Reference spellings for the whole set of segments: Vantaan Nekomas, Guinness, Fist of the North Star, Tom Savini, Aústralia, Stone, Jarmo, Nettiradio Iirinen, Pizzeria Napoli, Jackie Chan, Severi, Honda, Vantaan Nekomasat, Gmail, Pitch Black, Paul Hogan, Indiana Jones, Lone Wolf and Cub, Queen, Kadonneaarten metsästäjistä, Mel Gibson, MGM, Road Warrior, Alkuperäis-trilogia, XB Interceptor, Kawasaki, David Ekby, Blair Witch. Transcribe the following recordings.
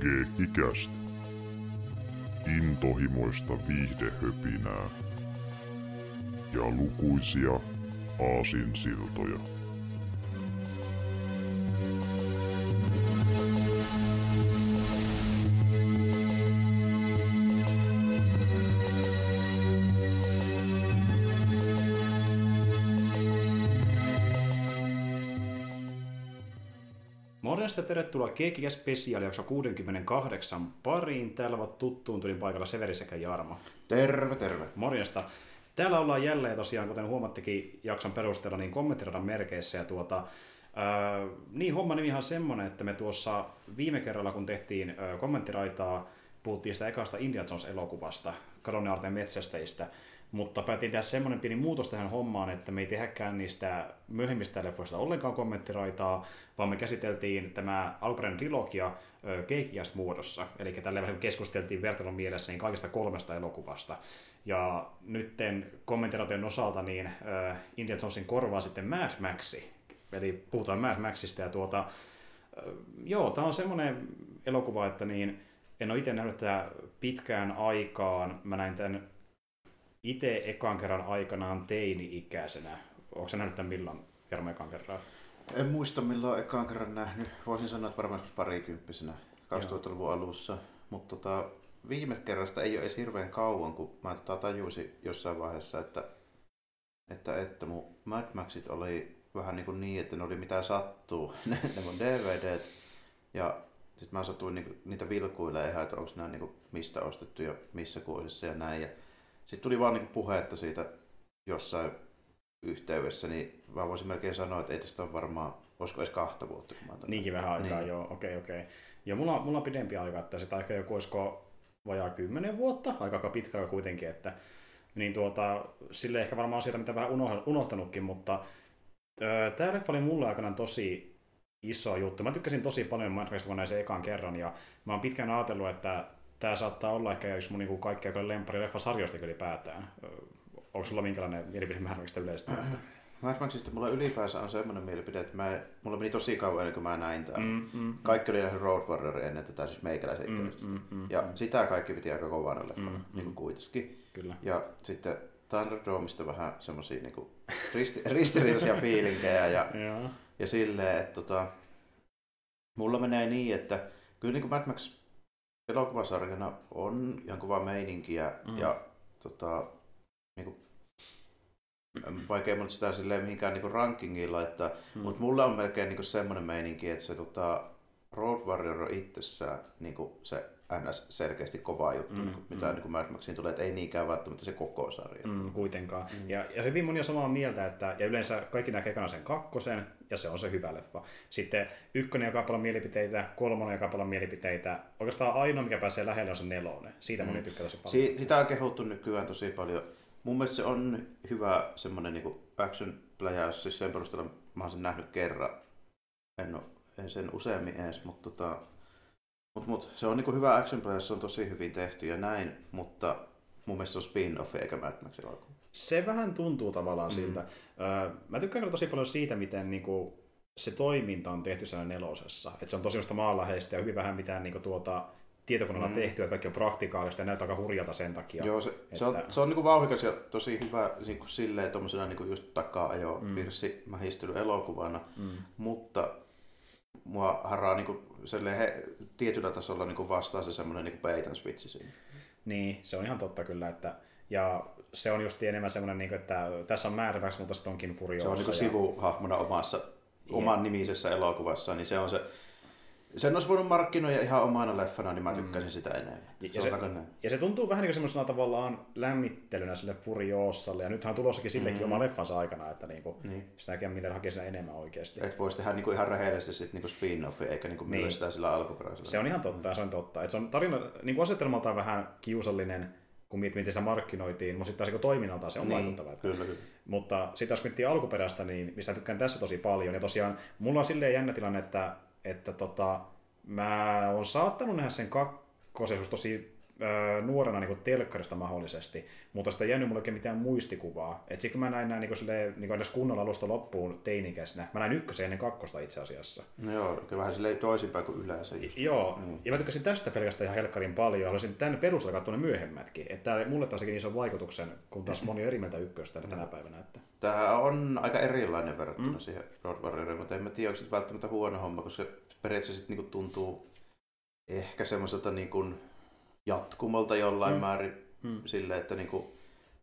Geekkikäst. Intohimoista viihdehöpinää ja lukuisia aasinsiltoja. Morjesta, tervetuloa Geekkikäs-spesiaalijakso 68 pariin. Täällä ovat tuttuun tulin paikalla Severi sekä Jarmo. Terve, terve. Morjesta. Täällä ollaan jälleen tosiaan, kuten huomattekin jakson perusteella, niin kommenttiradan merkeissä. Ja niin homma nimi ihan semmonen, että me tuossa viime kerralla, kun tehtiin kommenttiraitaa, puhuttiin sitä ekasta Indiana Jones-elokuvasta, Kadonneaarten metsästäjistä. Mutta päätin tehdä semmoinen pieni muutos tähän hommaan, että me ei tehäkään niistä myöhemmistä leffoista ollenkaan kommenttiraitaa, vaan me käsiteltiin tämä Alkuperäis-trilogia Geekkikäs muodossa. Eli tällä tavalla keskusteltiin vertailun mielessä niin kaikista kolmesta elokuvasta. Ja nytten kommenttiratojen osalta niin Indiana Jonesin korvaa sitten Mad Maxi. Eli puhutaan Mad Maxista ja tämä on semmoinen elokuva, että niin en ole itse nähnyt tätä pitkään aikaan. Mä näin tämän itse ekan kerran aikanaan teini-ikäisenä. Oletko sä nähnyt tämän milloin, Jarmo, ekan kerran? En muista milloin ekan kerran nähnyt. Voisin sanoa, että varmaan parikymppisenä 2000-luvun alussa. Mutta viime kerrasta ei ole edes hirveän kauan, kun mä tajusin jossain vaiheessa, että mun Mad Maxit oli vähän niin, että ne oli mitä sattuu. Ne mun DVDt. Ja sitten mä satuin niitä vilkuilla ihan, että onko nämä mistä ostettu ja missä kuosissa ja näin. Sitten tuli vaan puhetta siitä jossain yhteydessä, niin mä voisin melkein sanoa, että ei tästä ole varmaan, olisiko edes 2 vuotta. Niinkin vähän aikaa, niin. Joo, okei. Ja mulla on pidempi aika, että sitä ehkä joku olisiko vajaa 10 vuotta, aika pitkä kuitenkin, että niin sille ehkä varmaan asioita, mitä vähän unohtanutkin, mutta tämä leffa oli mulle aikanaan tosi iso juttu. Mä tykkäsin tosi paljon, mä näin sen ekan kerran, ja mä oon pitkään ajatellut, että tämä saattaa olla ehkä yksi mun kaikkein lempari leffasarjoista ylipäätään. Onko sulla minkälainen mielipide Mad Maxista yleisesti? Mad Maxista mulla ylipäänsä on semmoinen mielipide, että mulla meni tosi kauan ennen kuin mä näin tämän. Kaikki oli nähnyt Road Warrior ennen tätä, siis meikäläisen ikäisesti. Sitä kaikki piti aika kovana leffana, niin kuitenkin. Kyllä. Ja sitten Thunderdomesta vähän semmosia niin ristiriitaisia fiilinkejä ja silleen, että mulla menee niin, että kyllä niin kuin Mad Max elokuvasarjana on ihan kovaa meininkiä ja niinku, vaikea mun sitä silleen mihinkään niinku rankingiin laittaa, mutta mulla on melkein niinku semmoinen meininki, että se Road Warrior on itsessään niinku se ns. Selkeästi kova juttu, mitä niinku Mad Maxiin tulee, että ei niinkään välttämättä se koko sarja. Kuitenkaan. Ja hyvin monia samaa mieltä, että ja yleensä kaikki näkee ekana sen 2, ja se on se hyvä leffa. Sitten 1 joka paljon mielipiteitä, 3 joka paljon mielipiteitä. Oikeastaan ainoa, mikä pääsee lähelle, on se 4. Siitä moni tykkää tosi paljon. Sitä on kehuttu nykyään tosi paljon. Mun mielestä se on hyvä semmoinen niinku action pläjäys, siis sen perusteella mä oon sen nähnyt kerran. En sen useammin edes, mutta se on niinku hyvä action play, se on tosi hyvin tehty ja näin, mutta mun mielestä se on spin-offi eikä Mad Maxin alku. Se vähän tuntuu tavallaan siltä. Mä tykkään tosi paljon siitä, miten niinku se toiminta on tehty siellä 4. Et se on tosi josta maanläheistä ja hyvin vähän mitään niinku tietokoneella tehty, että kaikki on praktikaalista ja näyttää aika hurjalta sen takia. Joo, se on niinku vauhdikas ja tosi hyvä niinku silleen tommosena niinku just takaa-ajo pirssimähistely elokuvana, mutta mua haraa niinku tietyllä tasolla niinku vastaa se semmoinen niinku bait and switch siinä. Niin, se on ihan totta kyllä, että ja se on just enemmän semmoinen niinku, että tässä on määräväksi, mutta sitten onkin Furiosa. Se on niinku sivuhahmona oman nimisessä elokuvassa, niin se on se. Sen olisi voinut markkinoida ihan omana leffana, niin mä tykkäsin sitä enemmän. Se tuntuu vähän niin kuin tavallaan lämmittelynä sille Furiosalle, ja nythän on tulossakin sillekin oma leffansa aikana, että sitä näkee, miten hakee siinä enemmän oikeasti. Et voisi tehdä niinku ihan rehellisesti sit niinku spin-offia, eikä niinku myös sitä sillä alkuperäisellä. Se on ihan totta, se on totta. Et se on tarina, niinku asetelmaltaan vähän kiusallinen, kun miten sitä markkinoitiin, mutta sitten taas toiminnaltaan se on vaikuttavaa. Kyllä. Mutta sitten jos miettii alkuperäistä, niin mistä tykkään tässä tosi paljon, ja tosiaan mulla on silleen jännä tilanne, että mä oon saattanut nähdä sen 2 tosi nuorena niin telkkarista mahdollisesti, mutta sitä ei jäänyt mulle oikein mitään muistikuvaa. Et kun mä näin nämä niin edes kunnolla alusta loppuun teinikäisenä, mä näin ykkösen ennen kakkosta itse asiassa. No joo, kyllä vähän silleen toisinpäin kuin yleensä. Joo, ja mä tykkäsin tästä pelkästään ihan helkkarin paljon, ja haluaisin tämän perustella katsoa ne myöhemmätkin. Että tää mulle taasikin ison vaikutuksen, kun taas moni on eri mieltä ykköstä tänä päivänä. Että... Tämä on aika erilainen verrattuna siihen Road Warrioriin, mutta en mä tiedä, onko se välttämättä huono homma, koska periaatteessa niin tuntuu ehkä semmoiselta niin kuin jatkumalta jollain määrin silleen, että niinku,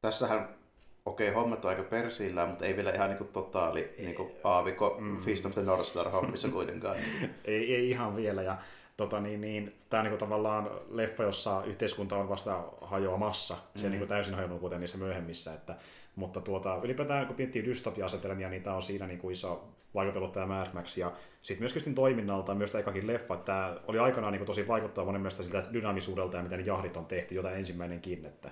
tässähän hommat on aika persillään, mutta ei vielä ihan niinku totaali niinku aavikko Fist of the North Star -hommissa kuitenkaan. ei ihan vielä, ja tää niinku tavallaan leffa, jossa yhteiskunta on vasta hajoamassa, se niinku täysin hajonnut kuten niissä myöhemmissä, että mutta ylipäätään kun pientiin dystopia-asetelmia, niin tää on siinä niinku iso vaikutellut tämä Mad Max, ja sitten myöskin toiminnalta, myös tämä ekakin leffa, että tämä oli aikanaan niinku tosi vaikuttaa monen mielestä siltä dynaamisuudelta ja miten ne jahdit on tehty, jotain ensimmäinenkin, että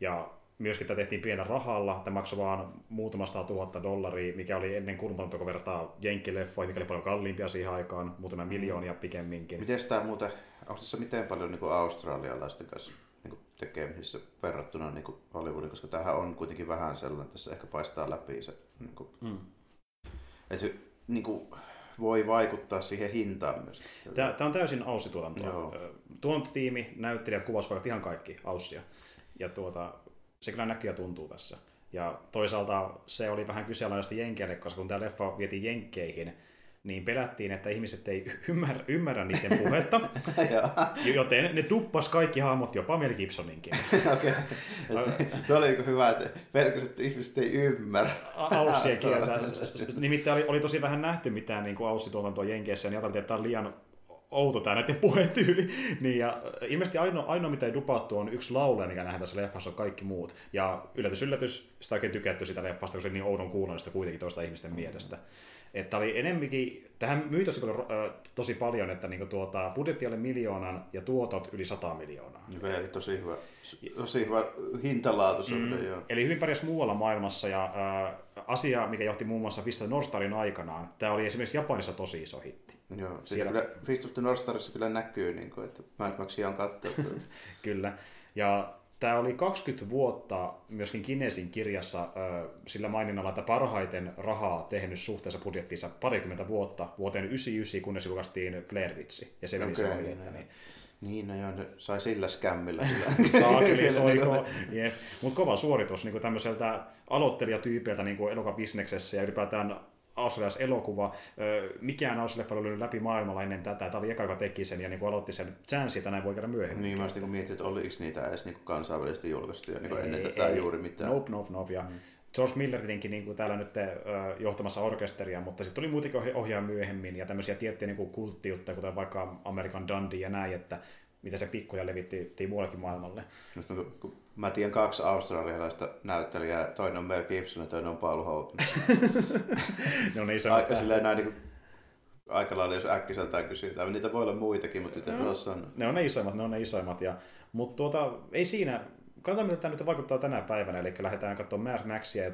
ja myöskin tämä tehtiin pienellä rahalla, tämä maksoi vaan muutamasta $100,000, mikä oli ennen kurmannut, kun vertaa jenkkileffoja, mikä oli paljon kalliimpia siihen aikaan, muutama miljoonia pikemminkin. Miten tämä muuten, onko tässä miten paljon niin australialaisten kanssa niin tekemisissä verrattuna niin Hollywoodin, koska tämähän on kuitenkin vähän sellainen, että tässä ehkä paistaa läpi se, niin kuin, että se niin kuin, voi vaikuttaa siihen hintaan myös. Tämä on täysin aussituotantoa. Tuontotiimi, näyttelijät, kuvauspaikat, ihan kaikki aussia. Ja se kyllä näkyy ja tuntuu tässä. Ja toisaalta se oli vähän kyseenalaista jenkeille, koska kun tämä leffa vietiin jenkkeihin, niin pelättiin, että ihmiset ei ymmärrä niiden puhetta, joten ne tuppas kaikki hahmot, jopa Mel Gibsoninkin. Okei. Tuo oli hyvä, että pelkästään ihmiset ei ymmärrä aussien kieltä. Nimittäin oli tosi vähän nähty mitään aussituotantoa jenkeissä, niin ajateltiin, että tämä on liian outo tämä näiden puhetyyli. Niin, ja ilmeisesti ainoa mitä ei dupattu on yksi laulaja, mikä nähdään tässä leffassa, on kaikki muut. Ja yllätys, yllätys, sitä oikein tykätty sitä leffasta, koska se oli niin oudon kuulollista kuitenkin toista ihmisten mielestä. Että oli enemminkin, tähän myy tosi paljon, että niinku budjetti oli 1 000 000 ja tuotot yli 100 miljoonaa. Joka eli tosi hyvä hintalaatuisuuden. Eli hyvin pärjäs muualla maailmassa, ja asia, mikä johti muun muassa Fist of the North Starin aikanaan, tämä oli esimerkiksi Japanissa tosi iso hitti. Joo, siellä... Fist of the North Starissa kyllä näkyy, niin kuin, että Mad Maxia on katsottu. Kyllä, ja tämä oli 20 vuotta myöskin Guinnessin kirjassa sillä maininnalla, että parhaiten rahaa tehnyt suhteessa budjettiinsa 20 vuotta, vuoteen 1999, kunnes julkaistiin Blair Witch, ja se meni se oli, että niin. Niin, no joo, sai sillä skämmillä. Saakeli soiko. Yeah. Mutta kova suoritus niin tämmöiseltä aloittelijatyypiltä niin elokapisneksessä ja ylipäätään australialaiselokuva. Mikään australialaisleffa oli lyönyt läpi maailmalla ennen tätä. Tämä oli eka, joka teki sen ja niin aloitti sen chanssi, että näin voi käydä myöhemmin. Niin, mä just mietin, että oliko niitä edes kansainvälisesti julkaistu ja ennen tätä juuri mitään. Nope. Ja George Miller tietenkin niin täällä nyt johtamassa orkesteria, mutta sitten tuli muutenkin ohjaa myöhemmin ja tämmöisiä tiettyjä niin kulttiutta, kuten vaikka American Dundee ja näin, että mitä se pikkuja levittiin muuallekin maailmalle. Mä tiedän 2 australialaista näyttelijää, toinen on Mel Gibson ja toinen on Paul Hogan. No niin, se on aika lailla, jos äkkiseltään kysytään. Niitä voi olla muitakin, mutta nyt ne on ne isoimmat. Mutta ei siinä... Katsotaan, mitä tämä nyt vaikuttaa tänä päivänä, eli lähdetään katsomaan Mad Maxia ja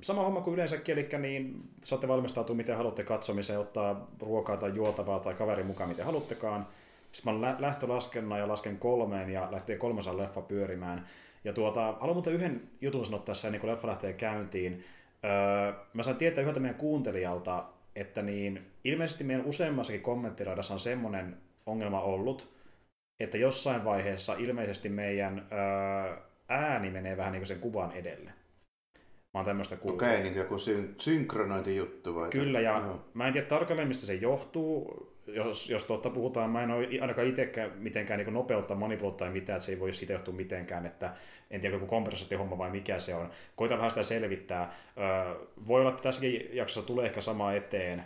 sama homma kuin yleensäkin, eli niin saatte valmistautua miten haluatte katsomiseen, ottaa ruokaa tai juotavaa tai kaverin mukaan miten haluttekaan. Sitten mä lähtölaskennan ja lasken 3 ja lähtee 300 leffa pyörimään. Ja haluan muuten yhden jutun sanoa tässä, niin kun leffa lähtee käyntiin. Mä sain tietää yhdeltä meidän kuuntelijalta, että niin ilmeisesti meidän useammassakin kommenttiraidassa on semmoinen ongelma ollut, että jossain vaiheessa ilmeisesti meidän ääni menee vähän niin kuin sen kuvan edelle. Mä oon tämmöistä kuullut. Okei, niin kuin joku synkronointijuttu vai? Kyllä, ja mä en tiedä tarkalleen, mistä se johtuu. Jos totta puhutaan, mä en ole ainakaan itsekään mitenkään niin nopeutta manipuloida tai mitään, että se ei voi siitä johtua mitenkään, että en tiedä joku kompensaatiohomma vai mikä se on. Koitan vähän sitä selvittää. Voi olla, että tässäkin jaksossa tulee ehkä sama eteen.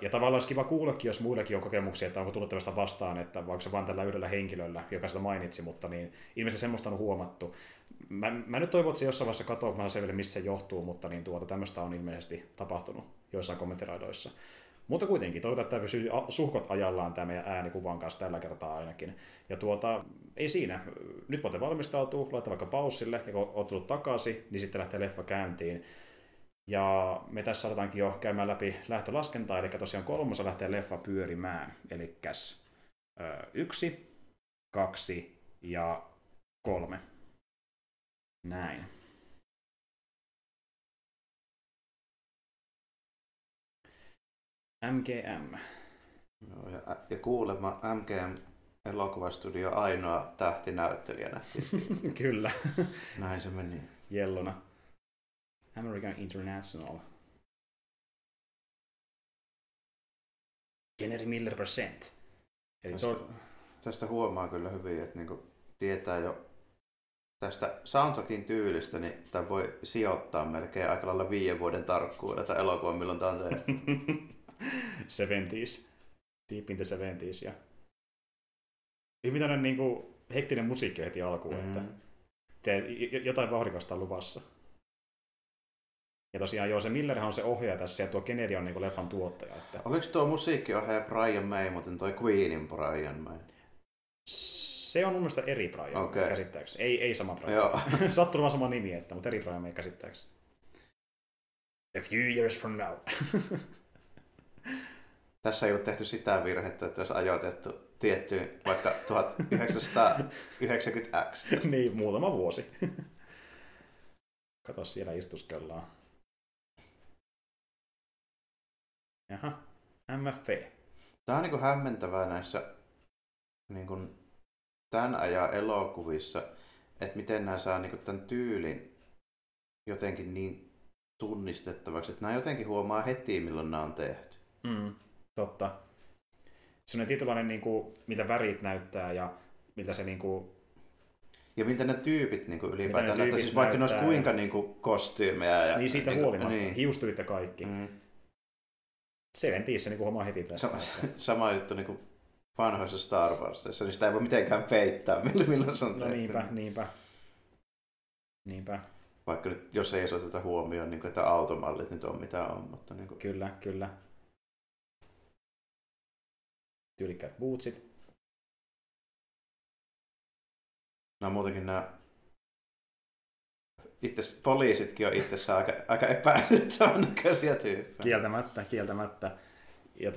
Ja tavallaan olisi kiva kuullakin, jos muillekin on kokemuksia, että onko tullut tällaista vastaan, että vaikka se vain tällä yhdellä henkilöllä, joka sitä mainitsi, mutta niin ilmeisesti semmoista on huomattu. Mä nyt toivon, että se jossain vaiheessa katsoa, kun mä selville, missä se johtuu, mutta niin tämmöistä on ilmeisesti tapahtunut joissain kommenttiraidoissa. Mutta kuitenkin, toivotaan, että tämä pysyy suhkot ajallaan tämä meidän äänikuvan kanssa tällä kertaa ainakin. Ja ei siinä. Nyt voitte valmistautua, laittaa vaikka paussille, ja kun oot tullut takaisin, niin sitten lähtee leffa käyntiin. Ja me tässä aletaankin jo käymään läpi lähtölaskentaa, eli tosiaan 3 lähtee leffa pyörimään. Eli 1, 2 ja 3. Näin. MGM. No, ja kuulemma MGM-elokuvastudio ainoa tähtinäyttelijä nähtiin. Kyllä. Näin se meni. Jellona. American International. Genery Miller percent. Eli tästä huomaa kyllä hyvin, että niinku tietää jo tästä soundtrackin tyylistä, niin tämä voi sijoittaa melkein aika lailla 5 vuoden tarkkuudella tämä elokuva, milloin tämä on tehty. 70s. Deep in the 70s. Ja hyvin tämmöinen niinku hektinen musiikki heti alkuun, että jotain vahdikasta on luvassa. Ja tosiaan joo, se Millerhän on se ohjaaja tässä ja tuo Kennedy on niinku leffan tuottaja. Että... Oliko tuo musiikkiohjaaja Brian May, muuten toi Queenin Brian May? Se on mun mielestä eri Brian, okay. Käsittääkseni. Ei sama Brian. Sattuu vaan sama nimi, mutta eri Brian May käsittääkseni. A few years from now. Tässä ei ole tehty sitä virhettä, että olisi ajoitettu tiettyyn vaikka 1990X. Niin, muutama vuosi. Kato, siellä istuskellaan. Jaha, MFP. Tämä on niin kuin hämmentävää näissä niin kuin tämän ajan elokuvissa, että miten nämä saa niin kuin tämän tyylin jotenkin niin tunnistettavaksi, että nämä jotenkin huomaa heti, milloin nämä on tehty. Totta. Sellainen tietynlainen, niin kuin, mitä värit näyttää ja mitä se... Niin kuin... Ja miltä ne tyypit niin kuin ylipäätään näyttää, siis vaikka ne olisi kuinka niin kuin, kostyymejä. Ja, niin siitä niin, huolimatta, niin. Hiustuit ja kaikki. Se ventii se niin huomaa heti tästä. Sama juttu niin kuin vanhoissa Star Warsissa, niin sitä ei voi mitenkään peittää, milloin se on tehty. No niinpä. Vaikka nyt, jos ei oteta huomioon, niin kuin, että automallit nyt on mitä on. Mutta, niin kuin... Kyllä. Tyylikkäät bootsit. No muutenkin nämä itse poliisitkin on itsessään aika epäilyttävän näköisiä tyyppejä. Kieltämättä. Ja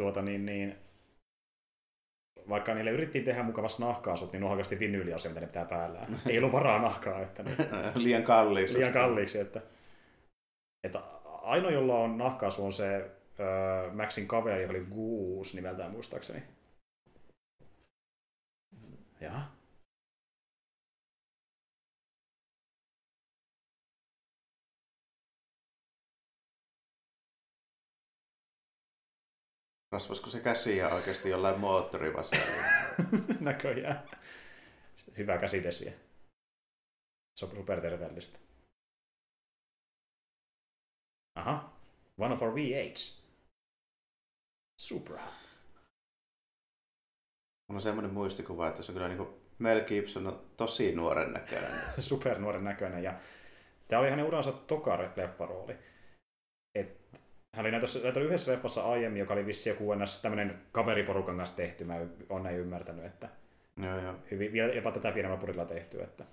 vaikka niille yrittiin tehdä mukavasti nahkaasut, niin ne on oikeasti vinyyliasia, mitä ne pitää päällään. Ei ollut varaa nahkaa. Että ne... Liian kalliiksi. Että ainoa, jolla on nahkaasu, on se Maxin kaveri, joka oli Goose nimeltään muistaakseni. Jaa. Rasvasko se käsiä oikeasti jollain moottorivasarilla? Näköjään. Hyvä käsidesiä. Se on superterveellistä. Aha. One of our V8s. Supra. On semmoinen muistikuva, että se on kyllä niinku Mel Gibson on tosi nuoren näköinen. Supernuoren näköinen. Ja tämä oli hänen uransa toka-leffarooli. Hän oli näytellyt yhdessä leffassa aiemmin, joka oli vissiin joku tämmöinen kaveriporukan kanssa tehty. Mä oon näin ymmärtänyt, että joo. Hyvin, vielä jopa tätä pienemmän purilla tehty. Että...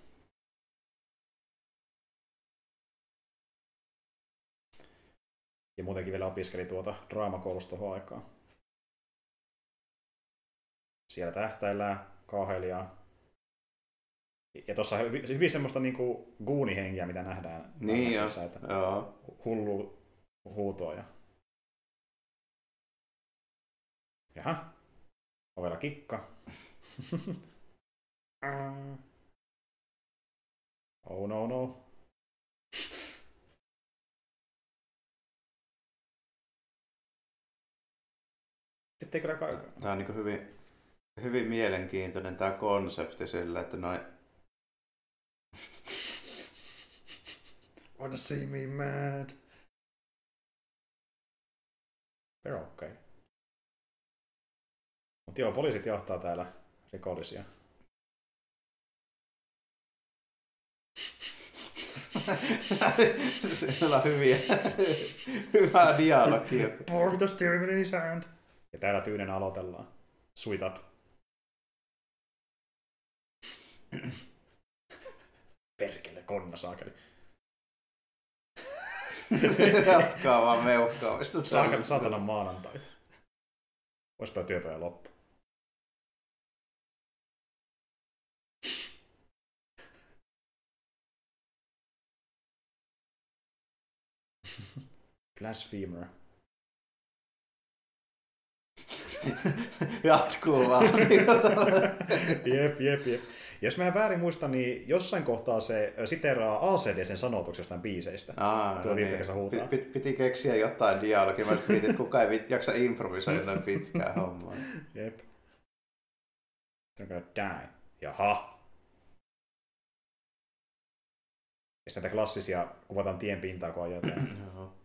Ja muutenkin vielä opiskeli draamakoulusta tuohon aikaan. Siellä tähtäillään kaaheilijaa. Ja tuossa on hyvin semmoista niinku goonihengiä, mitä nähdään. Niin joo. Hullu huutoja. Jaha. Ovella kikka. Oh no. Tämä on niin hyvin mielenkiintoinen tämä konsepti sillä, että noin... Wanna see me mad? Pero okei. Okay. Mutta joo, poliisit johtaa täällä rikollisia. Sillä on hyvää dialogia. Pour the steering in his hand. Ja täällä tyynen aloitellaan. Sweet up. Perkele, konna saakeli. Jatkaa vaan meuhkaamista. Saatana maanantaita. Oispa työpäivä loppu. Blasphemer. Jatkuu vaan. Jep. Jos mä en väärin muista, niin jossain kohtaa se siteraa ACD:n sanoituksen jostain biiseistä. Piti keksiä jotain dialogia. Mä mietin, että kukaan ei jaksa improvisoida noin pitkään hommaa. Jep. Jaha. Ja sitten näitä klassisia kuvataan tien pintaa, kun ajetaan.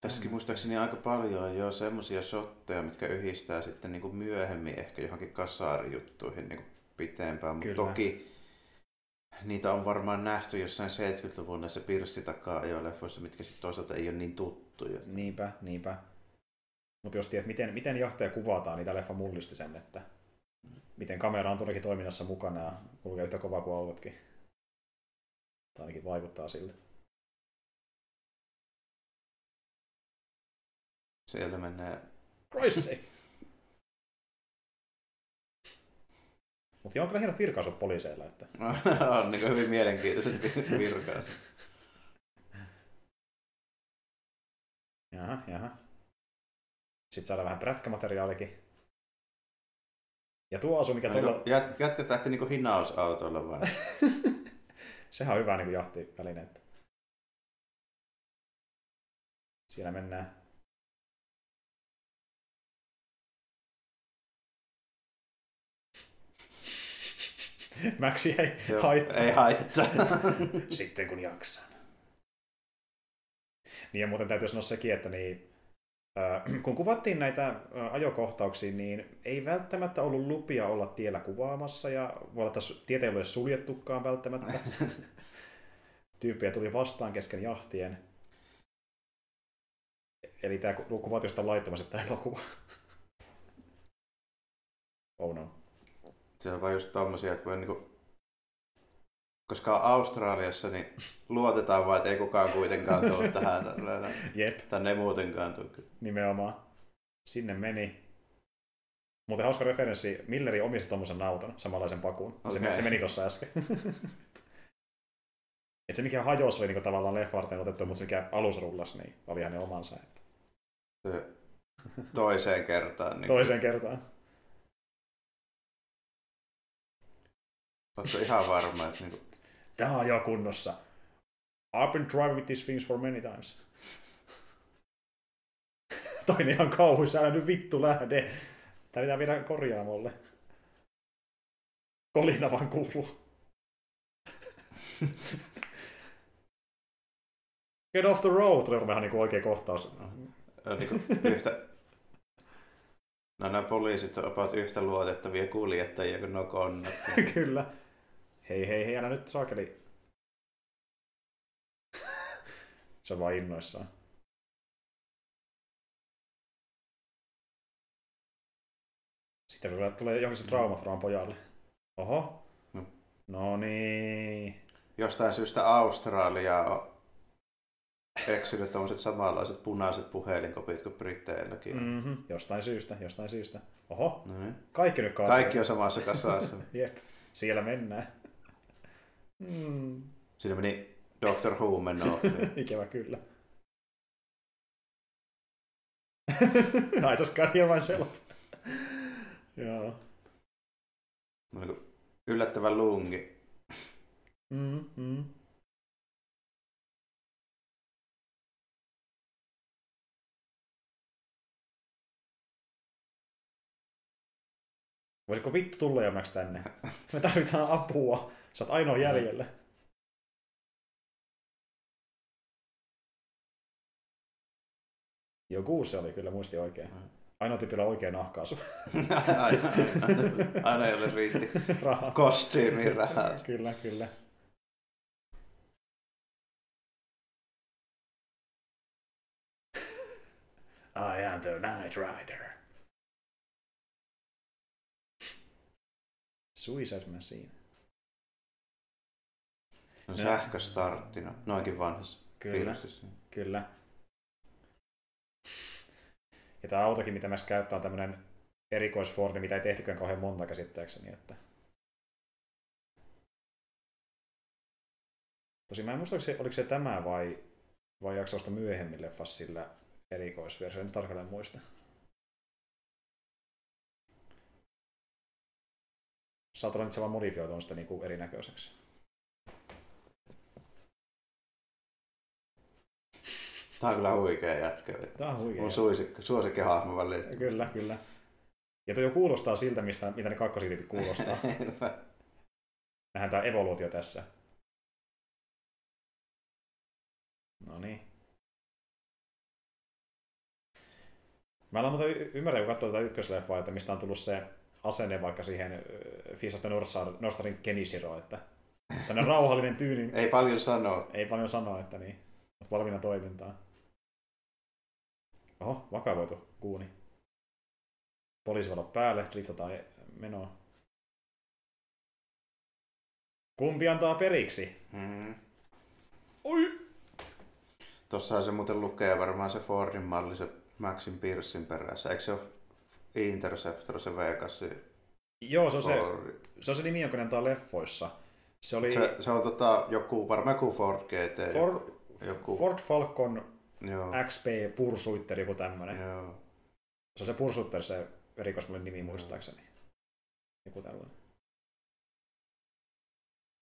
Tässäkin muistaakseni aika paljon jo semmoisia shotteja, mitkä yhdistää sitten niinku myöhemmin ehkä johonkin kasarijuttuihin niinku pitempään. Mutta toki niitä on varmaan nähty jossain 70-luvun näissä pirssitaka-ajoleffoissa, mitkä sitten toisaalta ei ole niin tuttuja. Niinpä. Mutta jos tiedät, miten jahtaja kuvataan, niin tämä leffa mullisti sen, että miten kamera on todellakin toiminnassa mukana ja kulkee yhtä kovaa kuin autotkin. Tai ainakin vaikuttaa siltä. Siellä mennään. Roissi! Mutta joo, on kyllä hienot virkaasut poliiseilla. Että... on niin hyvin mielenkiintoiset virkaasut. Jaha. Sitten saadaan vähän prätkämateriaalikin. Ja tuo asu, mikä tuolla... Jatketähti niinku hinausautolla vaan. Sehän on hyvä niinku jahtiväline. Siellä mennään. Maxi ei haittaa. Sitten kun jaksan. Niin ja muuten täytyy sanoa sekin, että niin, kun kuvattiin näitä ajokohtauksia, niin ei välttämättä ollut lupia olla tiellä kuvaamassa ja voi olla, että tietä ei ole suljettukaan välttämättä. Tyyppiä tuli vastaan kesken jahtien. Eli tämä kuvat jostain laittomasti tämä elokuva. Oh no. Se on vaan just tommosia, kun niinku... koska Australiassa, niin luotetaan vaan, että ei kukaan kuitenkaan tule tähän. Jep. Tänne ei muutenkaan tule. Nimenomaan. Sinne meni. Muuten hauska referenssi, Milleri omisti tommosen auton, samanlaisen pakuun. Okay. Se meni tossa äsken. Et se mikä hajos oli niinku tavallaan leffarteen otettu, mutta se mikä alusrullas, niin oli hänen omansa. Että... toiseen kertaan. Niin toiseen kertaan. Oletko ihan varma, että... niinku... tämä on jo kunnossa. I've been driving with these things for many times. Toinen ihan kauhuissa, älä nyt vittu lähde. Tää pitää viedä korjaamolle. Kolina vaan kuuluu. Get off the road! Tulee vähän niinku oikea kohtaus. No nämä poliisit ovat yhtä luotettavia kuljettajia kuin nuo konnat. Kyllä. Hei, älä nyt saakeli. Se on vaan innoissaan. Sitten tulee jonkinlaista traumat vaan pojalle. Oho. No niin. Jostain syystä Australiaa on eksynyt tommoset samanlaiset punaiset puhelinkopit kuin Briteilläkin. Mm-hmm. Jostain syystä. Oho. Mm-hmm. Kaikki nyt kaatui. Kaikki on samassa kasassa. Jep. Siellä mennään. Mm. Siinä meni Dr. Who mennään. Ikävä kyllä. I just got here myself. Joo. Yllättävä lungi. Mm-hmm. Voisiko vittu tulla jommaksi tänne? Me tarvitaan apua. Sä oot ainoa jäljellä. Joku se oli kyllä muisti oikein. Ainoa tyypillä oikea nahkaasu. Aina jolle riitti rahat. Kostyymiin rahat. Kyllä. I am the Night Rider. Suicide Machine. No sähköstartti, no. Noinkin vanhassa piirissä. Kyllä. Ja tämä autokin, mitä mä käyttää, on tämmönen erikoisfordi, mitä ei tehtykään kauhean monta käsittääkseni. Että... Tosin mä en muista, oliko se tämä vai jaksausta myöhemmin leffassa sillä erikoisversiolla, en tarkalleen muista. Saattaa nyt se vaan modifioitua sitä niinku erinäköiseksi. Tää on kyllä huikea jätkä. Tää on huikea. Mun suosikkihahmo välillä. Kyllä. Ja tuo jo kuulostaa siltä, mitä ne kakkositipit kuulostaa. Nähdään tää evoluutio tässä. Noniin. Mä en muuta ymmärrä, kun katsoo tätä ykkösleffaa, että mistä on tullut se asenne vaikka siihen Fist of the North Starin Kenishiro, että tämmönen rauhallinen tyyli. Ei paljon sanoa, että niin. Oot valmiina toimintaan. Oho, vakavoitu kuuni. Poliisivalo päälle, driftataan menoa. Kumpi antaa periksi? Mm-hmm. Oi! Tossahan se muuten lukee varmaan se Fordin malli, se Maxin Piercein perässä. Eikö se ole Interceptor, se V8? Joo, se on se nimi, jonka ne antaa leffoissa. Se oli... se on joku, varmaan joku Ford GT. Joku... Ford Falcon. Joo. XP Pursuiter, joku tämmönen. Joo. Se on se Pursuiter, se erikoismallin nimi muistaakseni. Joku tällainen.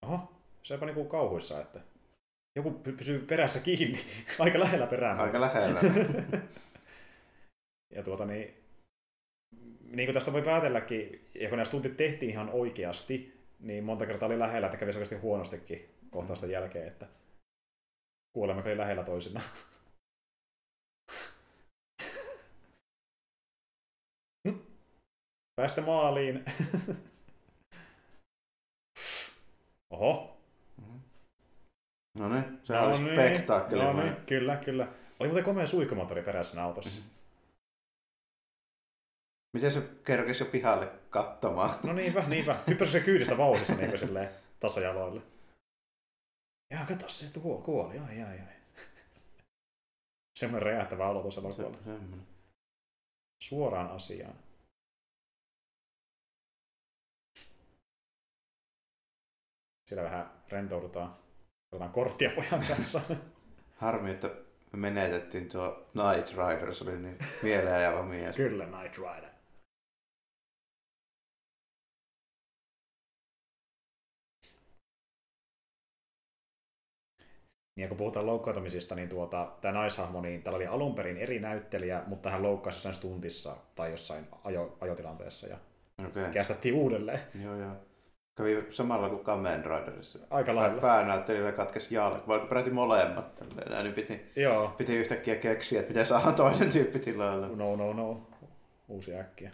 Oho, se onpa niinku kauhuissa, että... Joku pysyy perässä kiinni. Aika lähellä perään. Ja niin kuin tästä voi päätelläkin, ja kun nämä stuntit tehtiin ihan oikeasti, niin monta kertaa oli lähellä, että kävi oikeasti huonostikin kohtausta jälkeen, että kuolema oli lähellä toisinaan. Päästä maaliin. Oho. No niin, se oli spektaakkeli. No niin, kyllä. Oli muuten komea suihkumoottori perässä autossa. Mm-hmm. Miten se kerkesi jo pihalle katsomaan? No niinpä. Hyppäsi se kyydistä vauhdissa niin silleen tasajaloille. Ja kato, se kuoli. Ai. Semmoinen räjähtävä aloitus elokuvalle. Suoraan asiaan. Siellä vähän rentoudutaan. Ollaan korttia pojan kanssa. Harmi, että me menetettiin tuo Knight Rider. Se oli niin mieleenjäävä mies. Kyllä, Knight Rider. Ja kun puhutaan loukkaantumisista, niin tämä naishahmo, niin täällä oli alun perin eri näyttelijä, mutta hän loukkasi jossain stuntissa tai jossain ajotilanteessa. Ja kästettiin uudelleen. Joo. Kävi samalla kuin Kamen Riderissa. Aika lailla. Päänäyttelijä katkesi jalan, vaan peräti molemmat. Niin piti yhtäkkiä keksiä, että miten saadaan toinen tyyppi tilalle. No. Uusi äkkiä.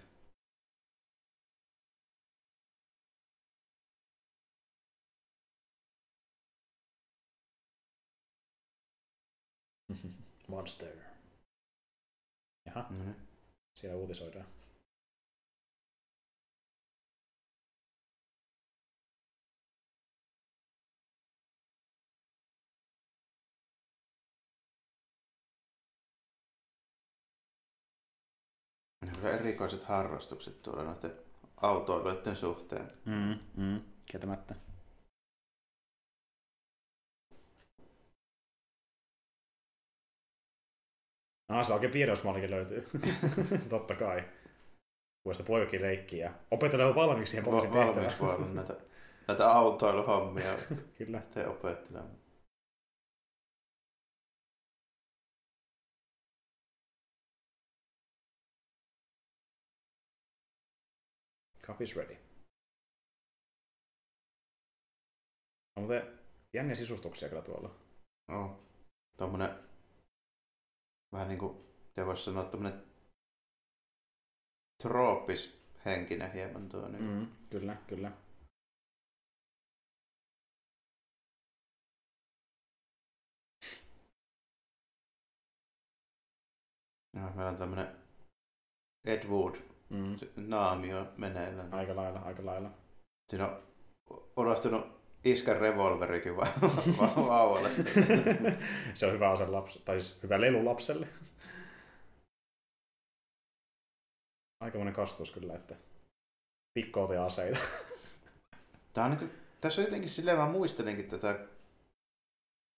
Monster. Jaha. Mm-hmm. Siellä uutisoidaan. Erikoiset harrastukset tuolla noiden autoiluiden suhteen. Kieltämättä. Se oikein piirrosmallikin löytyy. Totta kai. Voisi sitä poikakin leikkiä. Opetella on valmiiksi siihen poliisin tehtävään. Valmiiksi voi olla näitä autoiluhommia. Kyllä. Lähtee opettelemaan. Coffee's ready. On muuten jänniä sisustuksia kyllä tuolla. No, tommonen vähän niinku, te vois sanoa, tommonen trooppishenkinen hieman tuo. Niin. Kyllä. No, meillä on tämmönen Ed Wood. Naamio meneillään. Aika lailla. Siinä on odottunut iskän revolverikin vauvalle. Se on hyvä ase lapselle, tai siis hyvä lelu lapselle. Aikamoinen kastus kyllä, että pikkoota ja aseita. Tässä on jotenkin silleen, mä muistelenkin tätä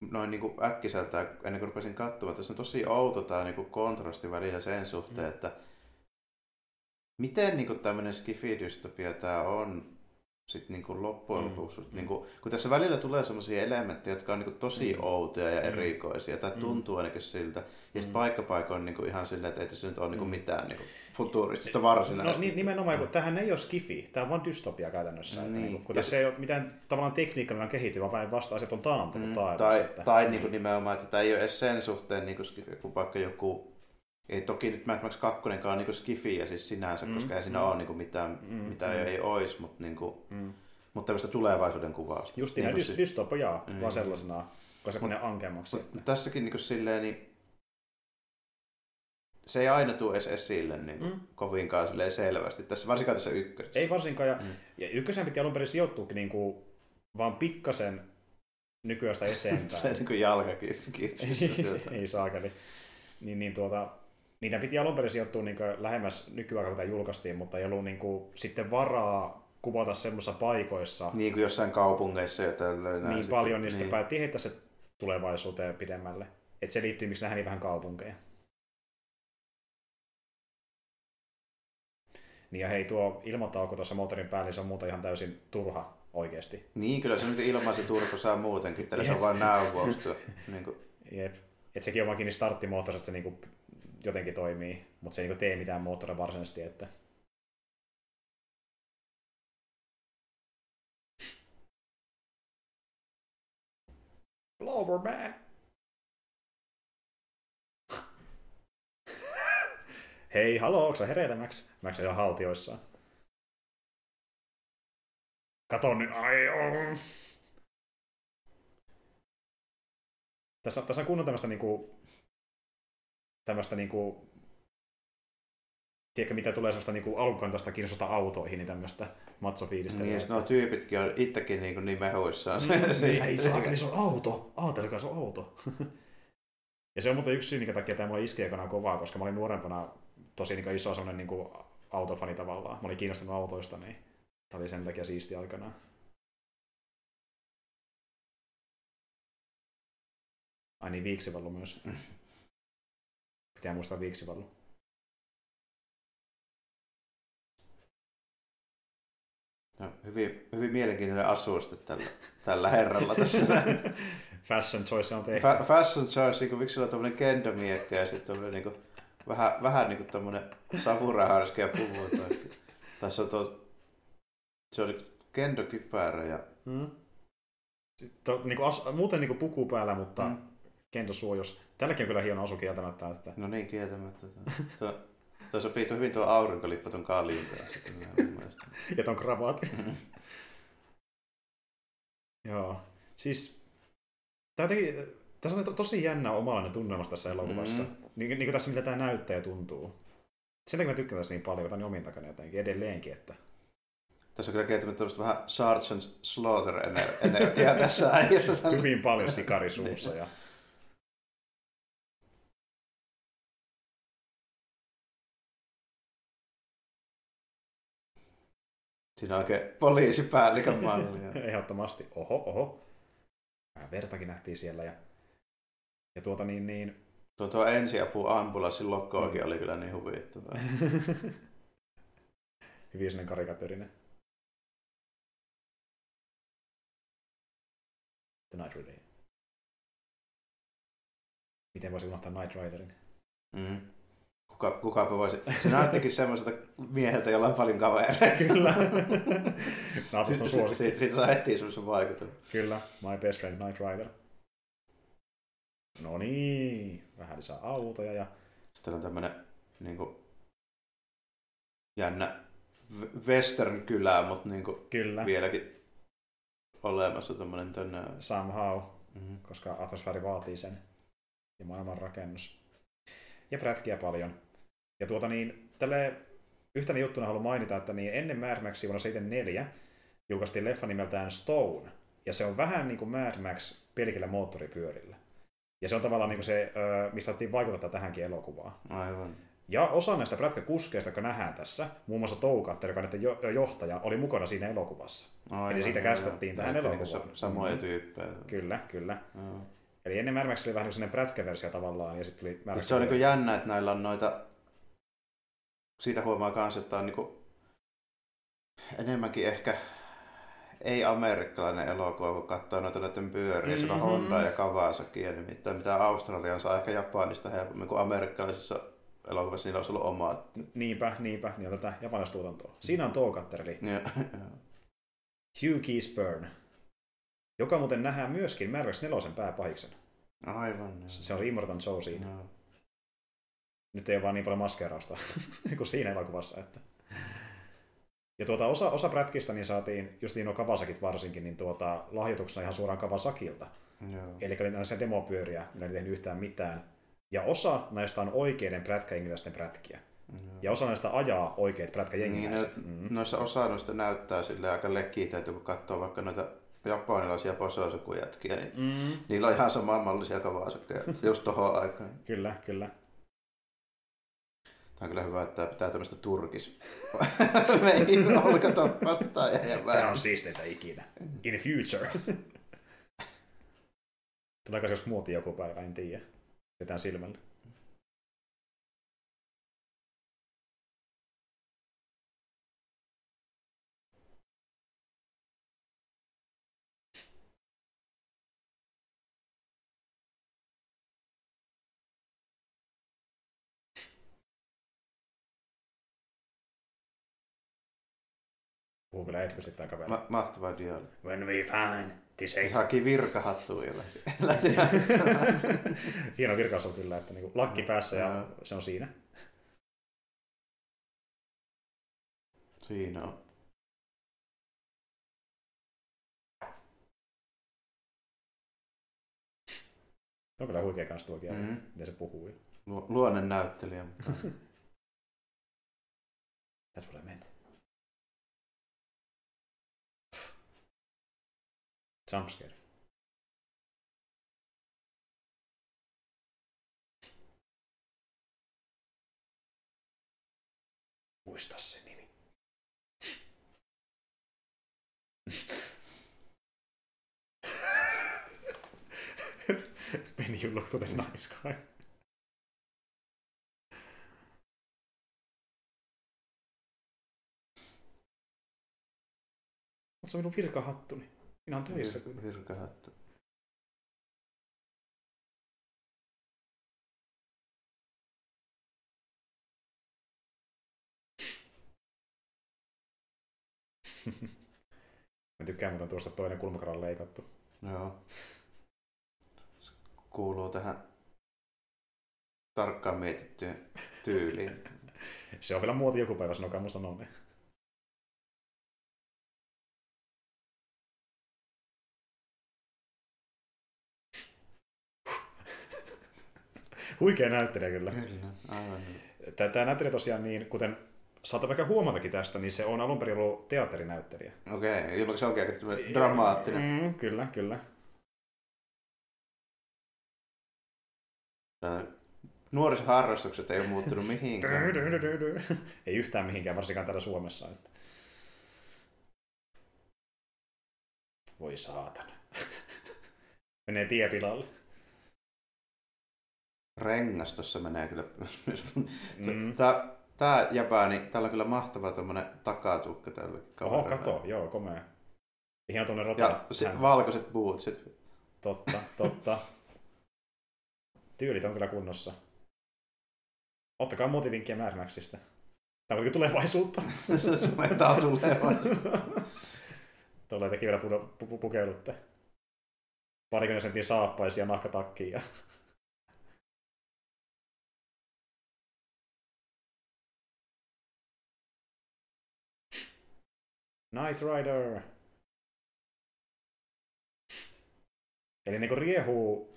noin niinku äkkiseltään, ennen kuin rupesin katsomaan, tässä on tosi outo tämä niinku kontrasti välillä sen suhteen, että miten niinku tämmöinen skifi-dystopia tämä on sitten niinku loppujen lopuksi. Niinku, kun tässä välillä tulee semmoisia elementtejä, jotka on niinku tosi outoja ja erikoisia, tai tuntuu ainakin siltä, ja paikka on niinku ihan silleen, että ei tässä nyt ole niinku mitään niinku futuristista varsinaisesti. No nimenomaan, kun tämähän ei ole skifi, tämä on vaan dystopia käytännössä. Niin. Niinku, kun tässä ei ole mitään tavallaan tekniikkaa, joka kehittyy, vaan vasta asiat on taantunut taivassa. Tai niinku nimenomaan, että tämä ei ole edes sen suhteen niinku skifi, kun vaikka joku... Ei toki nyt Mad Max 2 on niinku skifiä siis sinänsä, koska ei siinä ole niinku mitään, mitä ei olisi, mutta niinku, mut tämmöistä tulevaisuuden kuvausta. Juuri niin dystopiaa vaan sellaisena, koska ne ankemmaksi. Mut tässäkin niinku silleen, niin se ei aina tule edes esille niin kovinkaan silleen selvästi, tässä, varsinkaan tässä ykkösessä. Ei varsinkaan, ja ykkösen piti alun perin sijoittuukin niinku, vaan pikkasen nykyästä eteenpäin. Se niinku jalkakipsi. Ei saakeli. Niin niitä piti alun perin sijoittua niin lähemmäs nykyaikaa, mitä julkaistiin, mutta ei ollut niin kuin, sitten varaa kuvata semmoisissa paikoissa. Niin kuin jossain kaupungeissa ja tällöin. Niin sitten. Paljon, niin sitten päätettiin heittää se tulevaisuuteen pidemmälle. Että se liittyy, miksi nähdään niin vähän kaupunkeja. Niin ja hei, tuo ilmatauko tuossa moottorin päällä, niin se on muuta ihan täysin turha oikeasti. Niin, kyllä se nyt ilman se turko saa muutenkin, tällä se on vaan näyvousta. Jep. Että sekin on vaan kiinni starttimoottorista, että se niinku jotenkin toimii, mutta se ei niinku tee mitään moottoria varsinaisesti. Että... Blower man! Hei, haloo, onko sä hereillä, Max? Max on ihan haltioissaan. Kato nyt, ai on! Tässä on kunnon tämmöistä niinku, tiedätkö mitä tulee semmoista niinku alkukantaista kiinnostusta autoihin, niin tämmöistä matsofiilistä. Niin, no tyypitkin on itsekin niinku niin mehuissaan. Ei saakeli, se on auto! Aatelkaa, se on auto! Ja se on muuten yksi syy, minkä takia tämä mulla iski aikanaan kovaa, koska mä olin nuorempana tosi niinku iso semmoinen niinku autofani tavallaan. Mä olin kiinnostunut autoista, niin tämä oli sen takia siisti aikanaan. Ai niin, viiksivallu myös. Pitää muistaa viiksivallu. No, hyvin mielenkiintoinen asuuste tällä herralla tässä. Fashion choice on tehty. Fashion choice, niin kuin, miksi sillä on tommonen kendomiekka ja sitten on niin kuin, vähän niin kuin tommonen savuraharska ja puvu. Tässä on se on niin kuin kendokypärä ja... Sitten on, niin kuin muuten niin kuin puku päällä, mutta... Kento suojus. Tälläkin on kyllä hieno asu kieltämättä. Että... No niin, kieltämättä. Tuo sopii hyvin tuo aurinkolippu tuon kalliin päässä. Ja tuon kravaatin. Joo. Siis, tässä on tosi jännä omalainen tunnelmassa tässä elokuvassa. Niin kuin tässä, mitä tämä näyttää ja tuntuu. Sen takia mä tykkään tässä niin paljon, kun tämä on omin takana jotenkin edelleenkin. Että... Tässä on kyllä kieltämättä vähän Sergeant Slaughter-energiaa tässä aiheessa. Hyvin paljon sikarisuussa ja... Siinä on oikein poliisipäällikön mallia. Ehdottomasti. Oho. Vähän vertakin nähtiin siellä. Ja Tuo ensiapu ambulanssin lokkoakin oli kyllä niin huvittavaa. Hyvin sellainen karikatyyrinen. The Night Rider. Miten voisi unohtaa Night Riderin? Kukaanpa voisi. Se näyttikin semmoiselta mieheltä, jolla on paljon kavereita. Kyllä. Naapuston suosikki. Siitä saa heti semmoisen vaikutelman. Kyllä. My best friend, Knight Rider. No niin. Vähän lisää autoja. Ja... Sitten on tämmönen niinku, jännä western-kylä, mutta niinku vieläkin olemassa tämmönen tönä. Somehow, koska atmosfääri vaatii sen. Ja maailman rakennus. Ja prätkiä paljon. Ja tälle yhtenä juttuna haluan mainita, että niin ennen Mad Maxia vuonna 1974 julkaistiin leffa nimeltään Stone. Ja se on vähän niin kuin Mad Max pelkillä moottoripyörillä. Ja se on tavallaan niin kuin se, mistä otettiin vaikuttaa tähänkin elokuvaan. Aivan. Ja osa näistä prätkäkuskeista, jotka nähdään tässä, muun muassa Toukatter, joka on nyt johtaja, oli mukana siinä elokuvassa. Aivan, eli siitä kästettiin tähän elokuvaan. Samoja tyyppejä. Kyllä. Eli ennen Mad Max oli vähän sellainen prätkäversio tavallaan, ja sitten tuli Mad Max. Se on niin jännä, että näillä on noita... Siitä huomaa myös, että on niin enemmänkin ehkä ei-amerikkalainen elokuva, kun katsoo noita pyöriä, siellä on Honda ja Kawasaki ja nimittäin mitä Australian saa ehkä Japanista helpommin kuin amerikkalaisissa elokuvissa, niillä olisi ollut omaa. Niinpä, niin on tätä japanilaista tuotantoa. Siinä on tuo kattereli. Hugh Keays-Byrne, joka muuten nähdään myöskin Mad Max 4 pääpahiksen. Aivan. Se on Immortan Joe siinä. No. Nyt ei ole vaan niin paljon maskeerausta kuin siinä elokuvassa. Että. Ja osa prätkistä niin saatiin, just niin nuo Kawasakit varsinkin, niin lahjoituksena ihan suoraan Kawasakilta. Joo. Eli oli tällaisia demopyöriä, millä ei tehnyt yhtään mitään. Ja osa näistä on oikeiden prätkäjengiläisten prätkiä. Joo. Ja osa näistä ajaa oikeat prätkäjengiläiset. Niin, noissa osa noista näyttää silleen aika legitäytyy, kun katsoo vaikka noita japanilaisia bososokujätkiä, niin niillä on ihan samanmallisia Kawasakkeja just tohon aikaan. Kyllä. Tämä on kyllä hyvä, että pitää tämmöistä turkis. Me ei olkatoppasta enemmän. Tämä on siisteitä ikinä. In future. Tuleeko se jos muoti joku päivä, en tiedä. Pidetään silmällä. Mahtavaa diaali. When we find this age. Haki virkahattua ja lähti. Hieno virkaus on kyllä, että niinku lakki päässä ja se on siinä. Siinä on. Tuo on kyllä huikea kans tuo diaali, miten se puhui. Luonnen näyttelijä. That's what I meant. Jumpscare. Muista se nimi. Meni you look to the nice guy. Oletko minun virkahattuni? Minä olen töissä kuin virkahattu. Mä tykkään, mutta tuosta toinen kulmakarva on leikattu. Joo. Se kuuluu tähän tarkkaan mietittyyn tyyliin. Se on vielä muoti joku päivä, sanokaa mun sanoneen. Huikea näyttelijä kyllä. Aivan. Tämä näyttelijä tosiaan, niin, kuten saattaa vaikka huomatakin tästä, niin se on alun perin ollut teatterinäyttelijä. Okei, ilmaksi oikein dramaattinen. Kyllä. Nuorisoharrastukset ei ole muuttunut mihinkään. Ei yhtään mihinkään, varsinkaan täällä Suomessa. Että. Voi saatana. Menee tiepilalle. Rengas tuossa menee kyllä. Tää Japani, täällä on kyllä mahtava tommonen takatukka tällä kaverilla. Oho, kato, joo, komea. Ihan tuonne rota. Ja valkoiset bootsit. Totta. Tyylit on kyllä kunnossa. Ottakaa motivinkkiä Mad Maxista. Tää on tulevaisuutta. Tää on tulevaisuutta. Tuolla teki vielä pukeudutte. 20 sentin saappaisia nahkatakkiin ja... Night Rider! Eli niinku riehuu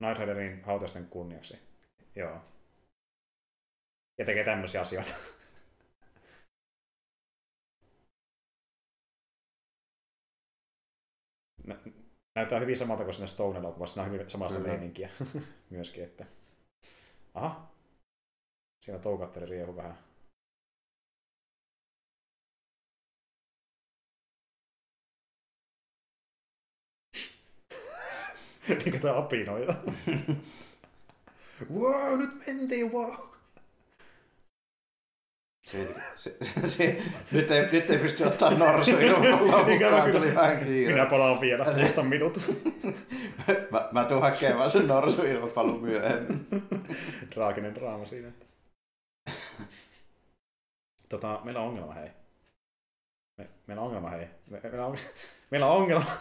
Night Riderin hautaisten kunniaksi. Joo. Ja tekee tämmöisiä asioita. Näyttää hyvin samalta kuin siinä Stone-elokuvassa. Siinä on hyvin samasta meininkiä myöskin. Että. Aha! Siinä toukatteli riehu vähän. Niin kuin tämä apinoita. Wow, nyt mentiin, wow! Nyt ei pysty ottaa norsuja, mulla mukaan tuli vähän kiire. Minä palaan vielä, muista minut. Mä tuun hakemaan sen norsuilmapallon myöhemmin. Traaginen draama siinä. Meillä on ongelma, hei. Meillä on ongelma, hei. Meillä on ongelma.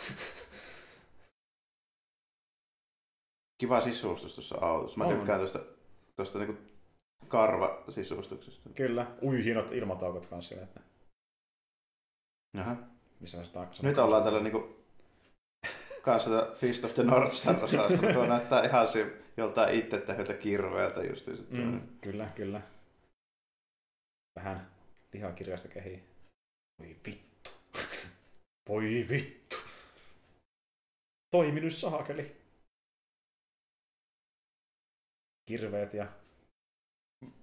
Kiva sisustus tuossa autossa. Mä tykkään tuosta niinku karvasisustuksesta. Kyllä. Ui, hienot ilmataukot kanssa. Että... Jaha. Missä se taakse? Nyt ollaan tällä niinku... kanssa Fist of the North Star -osasta. Tuo näyttää ihan joltain itse tähdeltä kirveeltä justiinsa. Kyllä, kyllä. Vähän lihakirjasta kehii. Voi vittu. Voi vittu. Toimi nyt saakeli. Kirveet ja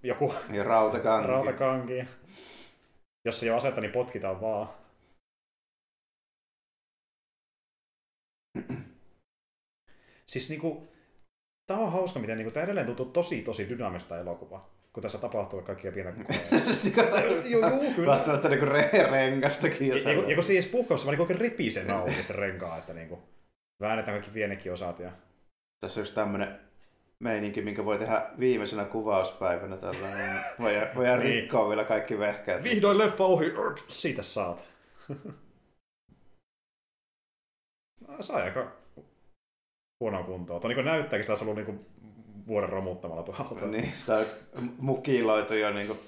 joku ja rautakanki. Jos ei ole asetta, niin potkitaan vaan. Siis niinku, tää on hauska, miten niinku, tää edelleen tuntuu tosi dynaamista elokuvaa, kun tässä tapahtuu kaikkia pientä kokoja. Joo, kyllä. Lähtömättä niinku rengastakin. Ja kun siis puhkaamassa, vaan niinku oikein repii sen auki sen renkaan, että niinku väännetään kaikki pienekin osat. Ja... Tässä on just tämmönen meininki, minkä voi tehdä viimeisenä kuvauspäivänä tällainen. Voidaan rikkoa vielä kaikki vehkeet. Vihdoin leffa ohi, siitä saat. Sai aika huonoa kuntoa. Tuo niin näyttääkin, sitä olisi ollut niin vuoden romuttamalla tuo auto. Niin, sitä on mukiloitu jo niin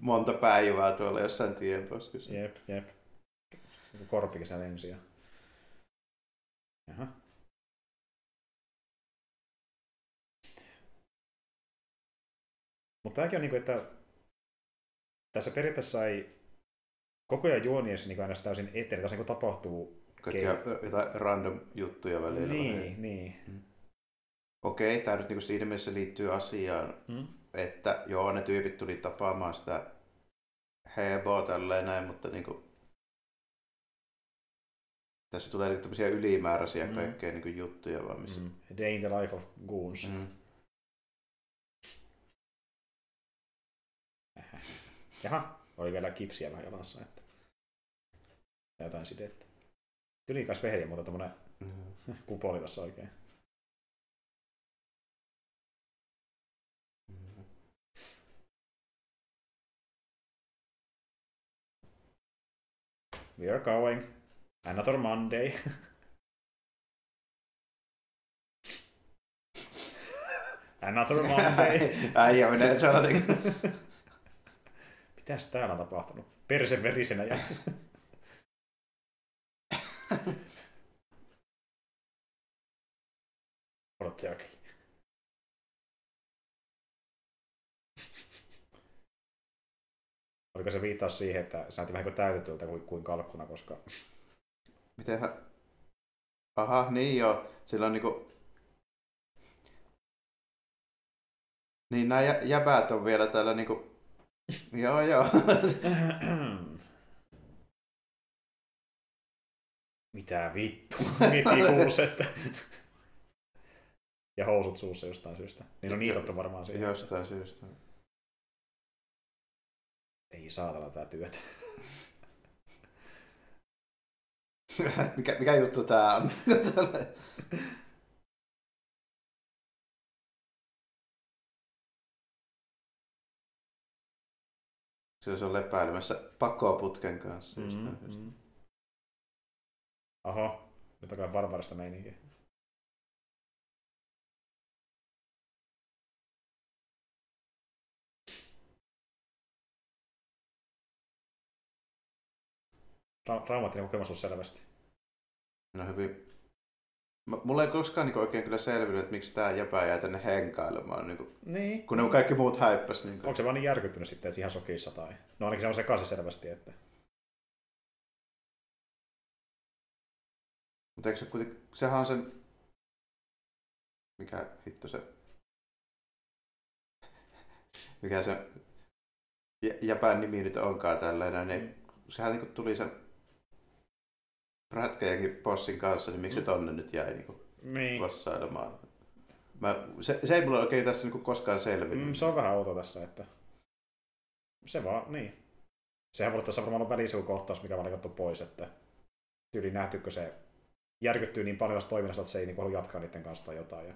monta päivää tuolla jossain tienposkissa. Jep. Korpikisä lensi ja... Jaha. Mutta tämäkin on niinku, että tässä periaatteessa ei koko ajan juoniessa niinku aina täysin eteni. Tässä niinku tapahtuu... Kaikkia jotain random juttuja välillä. Niin. Okei, tämä nyt niinku siinä mielessä liittyy asiaan, että joo, ne tyypit tuli tapaamaan sitä heboa tälleen näin, mutta niinku... Tässä tulee niinku tämmöisiä ylimääräisiä kaikkea niinku juttuja vaan missä... Day in the life of goons. Jaha, oli vielä kipsiä vähän jalassa, että jotain sidettä. Tylikäs veheliä, mutta tommonen kupoli tossa oikein. We are going. Another Monday. Another Monday. Äijä menee sellainen. Mitäs täällä on tapahtunut? Persen verisenä ja... Odotte oikein. Oliko se viittaus siihen, että se näytti vähän kuin täytetyltä kuin kalkkuna, koska... Mitenhän... Aha, niin joo. Sillä on niinku... Niin nää jäbät on vielä täällä niinku... Joo. Mitä vittu? Miettii kuuset. Ja housut suussa jostain syystä. Niin on niitottu varmaan siihen. Jostain syystä. Ei saatana tää työtä. Mikä juttu tää on? Se on lepäilemässä pakoputken kanssa. Aha, nyt on kai barbarista meininkiä. Traumaattinen kokemus on selvästi. No hyvin. Mulla ei koskaan niinku oikein kyllä selvinnyt, että miksi tää jäpä jäi tänne henkailemaan, niinku, kun ne kaikki muut häippäs. Niinku. Onko se vaan niin järkyttynyt sitten, että ihan sokissa tai... No ainakin se on sekaisin selvästi, että... Mutta eikö se kuitenkin... Sehän on sen... Mikä hitto se... Mikä se jäpän nimi nyt onkaan tällainen, niin sehän niinku tuli sen... Rätkäjänkin bossin kanssa, niin miksi se tonne nyt jäi? Niin niin. Crossailemaan. Se ei mulla oikein tässä niinku koskaan selvinnyt. Se on vähän outo tässä, että se vaan, niin. Sehän voi olla tässä varmaan välisuukohtaus, mikä on leikattu pois, että tyyli nähtykö se järkyttyy niin paljon tässä toiminnasta, että se ei niinku halua jatkaa niiden kanssa tai jotain. Ja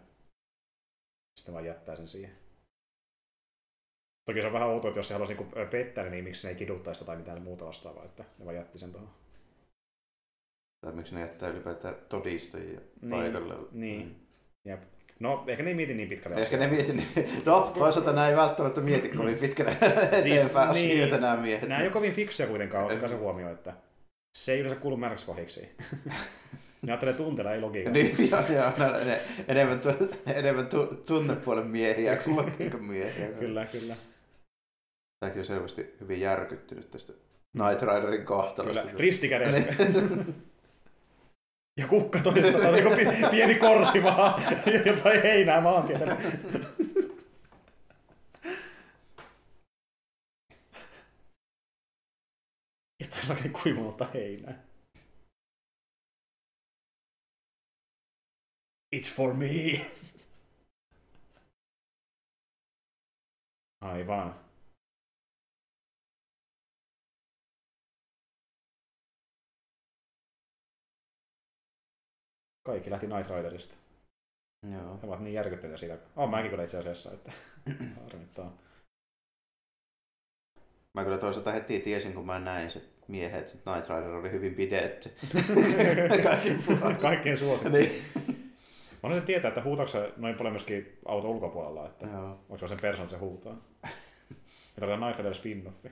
sitten vaan jättää sen siihen. Toki se on vähän outoa, että jos se haluaisi niinku pettää, niin miksi ne ei kiduttaisi tai mitään muuta vastaavaa, että ne vaan jätti sen tuohon. Tai miksi ne jättää ylipäätään todistajia paikalle. Niin. Jep. No, ehkä ne ei mieti niin pitkälle asioita. No, toisaalta nämä ei välttämättä mieti kovin pitkälle eteenpäin asioita nämä miehet. Nämä ei ole kovin fiksuja kuitenkaan, ottakaa se huomioon, että se ei yleensä kuulu määräksi kohdiksi. Ne ajattelee tunteella, ei logiikalla. Niin, joo, enemmän tunnepuolen miehiä kuin logiikan miehiä. Kyllä. Tämäkin on selvästi hyvin järkyttynyt tästä Night Riderin kohtalosta. Kyllä, ristikädessä. Ja kukka toisessa tai joku pieni korsi vaan, jotain heinää maantietä. Jotain sellainen kuivunutta heinää. It's for me! Aivan. Kaikki lähti Night Riderista. Joo. He ovat niin järkyttyneitä siitä. Olen mäkin kyllä itse asiassa, että harmittaa. Mä kyllä toisaalta heti tiesin, kun mä näin se miehet, että Night Rider oli hyvin pidetty. Kaikkien suosikki. Niin. Mä haluaisin tietää, että huutaako se noin paljon myöskin auton ulkopuolella, että onko se sen persona, se huutaa. Ja tämä Night Rider spin-offi.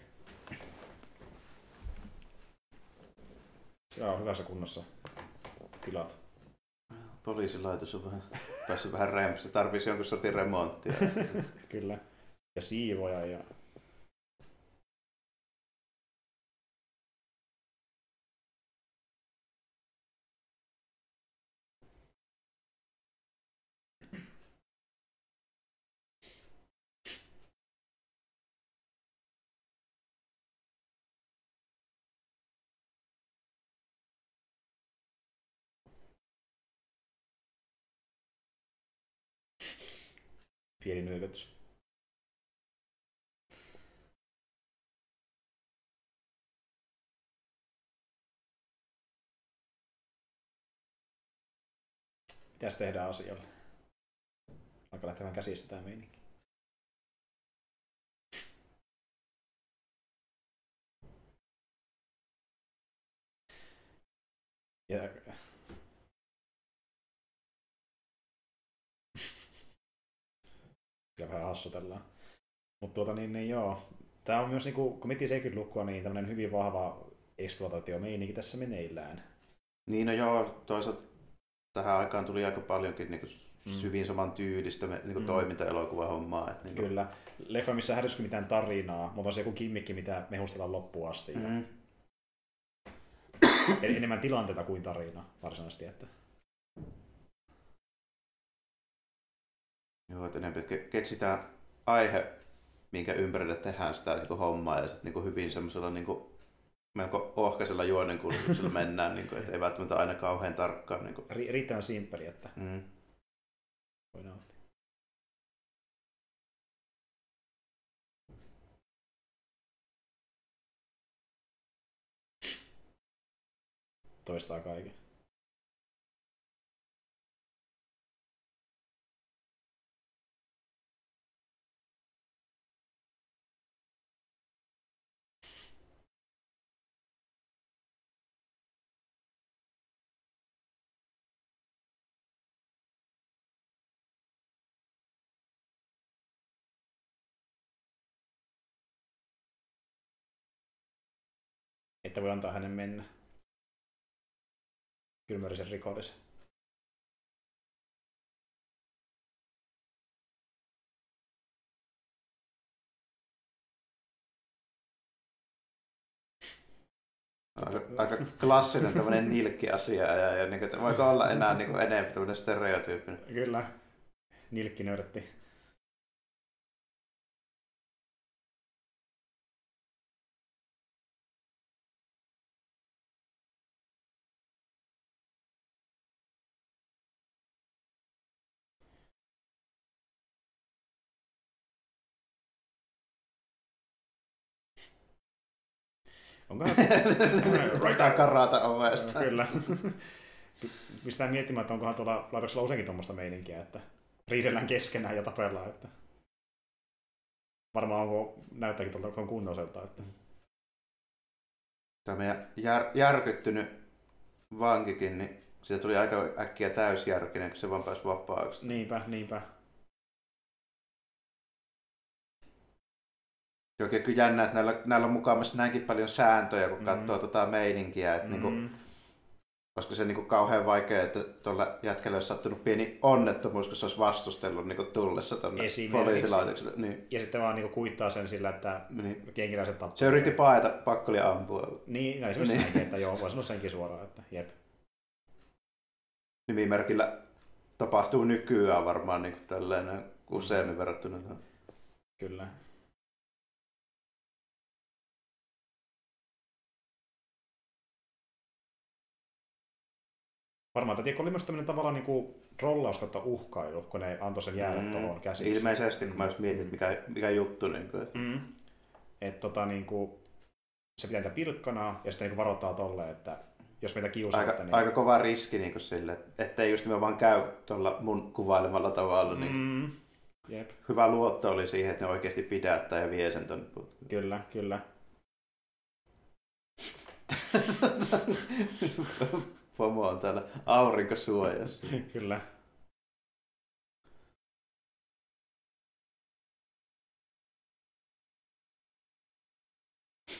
Siellä on hyvässä kunnossa tilat. Poliisilaitos on vähän, päässyt vähän rämpistä. Tarvisi jonkun sortin remonttia. Kyllä. Ja siivoja. Ja... Pieni nyökytys. Mitäs tehdään asialle? Alkaa lähteä vähän käsistä tää meininki. Ja... ja vähän hassutellaan. Mutta Tää on myös niinku, kun miettii 70-lukua, niin tämmönen hyvin vahva eksploitaatiomeininki tässä meneillään. Niin, no joo, toisaalta tähän aikaan tuli aika paljonkin niinku hyvin saman tyylistä niinku toiminta-elokuvahommaa. Et niinku... Kyllä. Leffa, missä hädysky mitään tarinaa, mutta on se joku kimmikki, mitä mehustellaan loppuun asti. Eli enemmän tilanteita kuin tarina varsinaisesti. Että... Joo, että enemmän keksitään aihe, minkä ympärille tehdään sitä niin kuin hommaa, ja sitten niin kuin hyvin semmoisella niin kuin, melko ohkaisella juonenkulkuksella mennään, niin kuin, että ei välttämättä aina kauhean tarkkaan. Niin kuin. Riittävän simppeli, että voi nauttia. Toistaa kaiken. Että voi antaa hänen mennä. Kylmärisen rikollisen. Aika klassinen tämmöinen nilkki-asia. Ja niin kuin, voiko olla enää niin kuin enemmän tämmöinen stereotyyppinen? Kyllä. Nilkkinörtti. Pitää karata ovesta. Kyllä. Mistään miettimään, että onkohan tuolla laitoksella useinkin tuommoista meininkiä, että riidellään keskenään ja tapellaan. Että varmaan onko näyttääkin tuolta kunnoiselta. Että tämä meidän järkyttynyt vankikin, niin siitä tuli aika äkkiä täysjärkinen, kun se vaan pääsi vapaaksi. Niinpä. Jokin kyllä jännä, että näillä on mukaamassa näinkin paljon sääntöjä, kun katsoo tota meininkiä. Että niinku, koska se on niinku kauhean vaikea, että tuolla jätkellä olisi sattunut pieni onnettomuus, kun se olisi vastustellut niinku tullessa tuonne poliisilaitokselle. Niin. Ja sitten vaan niinku kuittaa sen sillä, että kenkiläiset tappuvat. Se yritti paeta, pakko oli ampua. Niin, no esimerkiksi näinkin, että joo, voi sanoa senkin suoraan, että jep. Nimimerkillä tapahtuu nykyään varmaan niinku tällainen useammin verrattuna. Kyllä. Varmaan tämä oli myös tämmöinen tavallaan niinku trollaus kautta uhkailu, kun ne antoi sen jäädä tuohon käsiksi. Ilmeisesti, kun mä mietin, mikä juttu. Niin että niinku, se pitää niitä pilkkanaa ja sitten niinku varoittaa tolleen, että jos meitä kiusataan. Aika kova riski niinku sille, ettei just nimenomaan käy tuolla mun kuvailemalla tavalla. Niin jep. Hyvä luotto oli siihen, että ne oikeasti pidättää ja vie sen tuonne. Kyllä. Pomo on täällä aurinkosuojassa. Kyllä. Se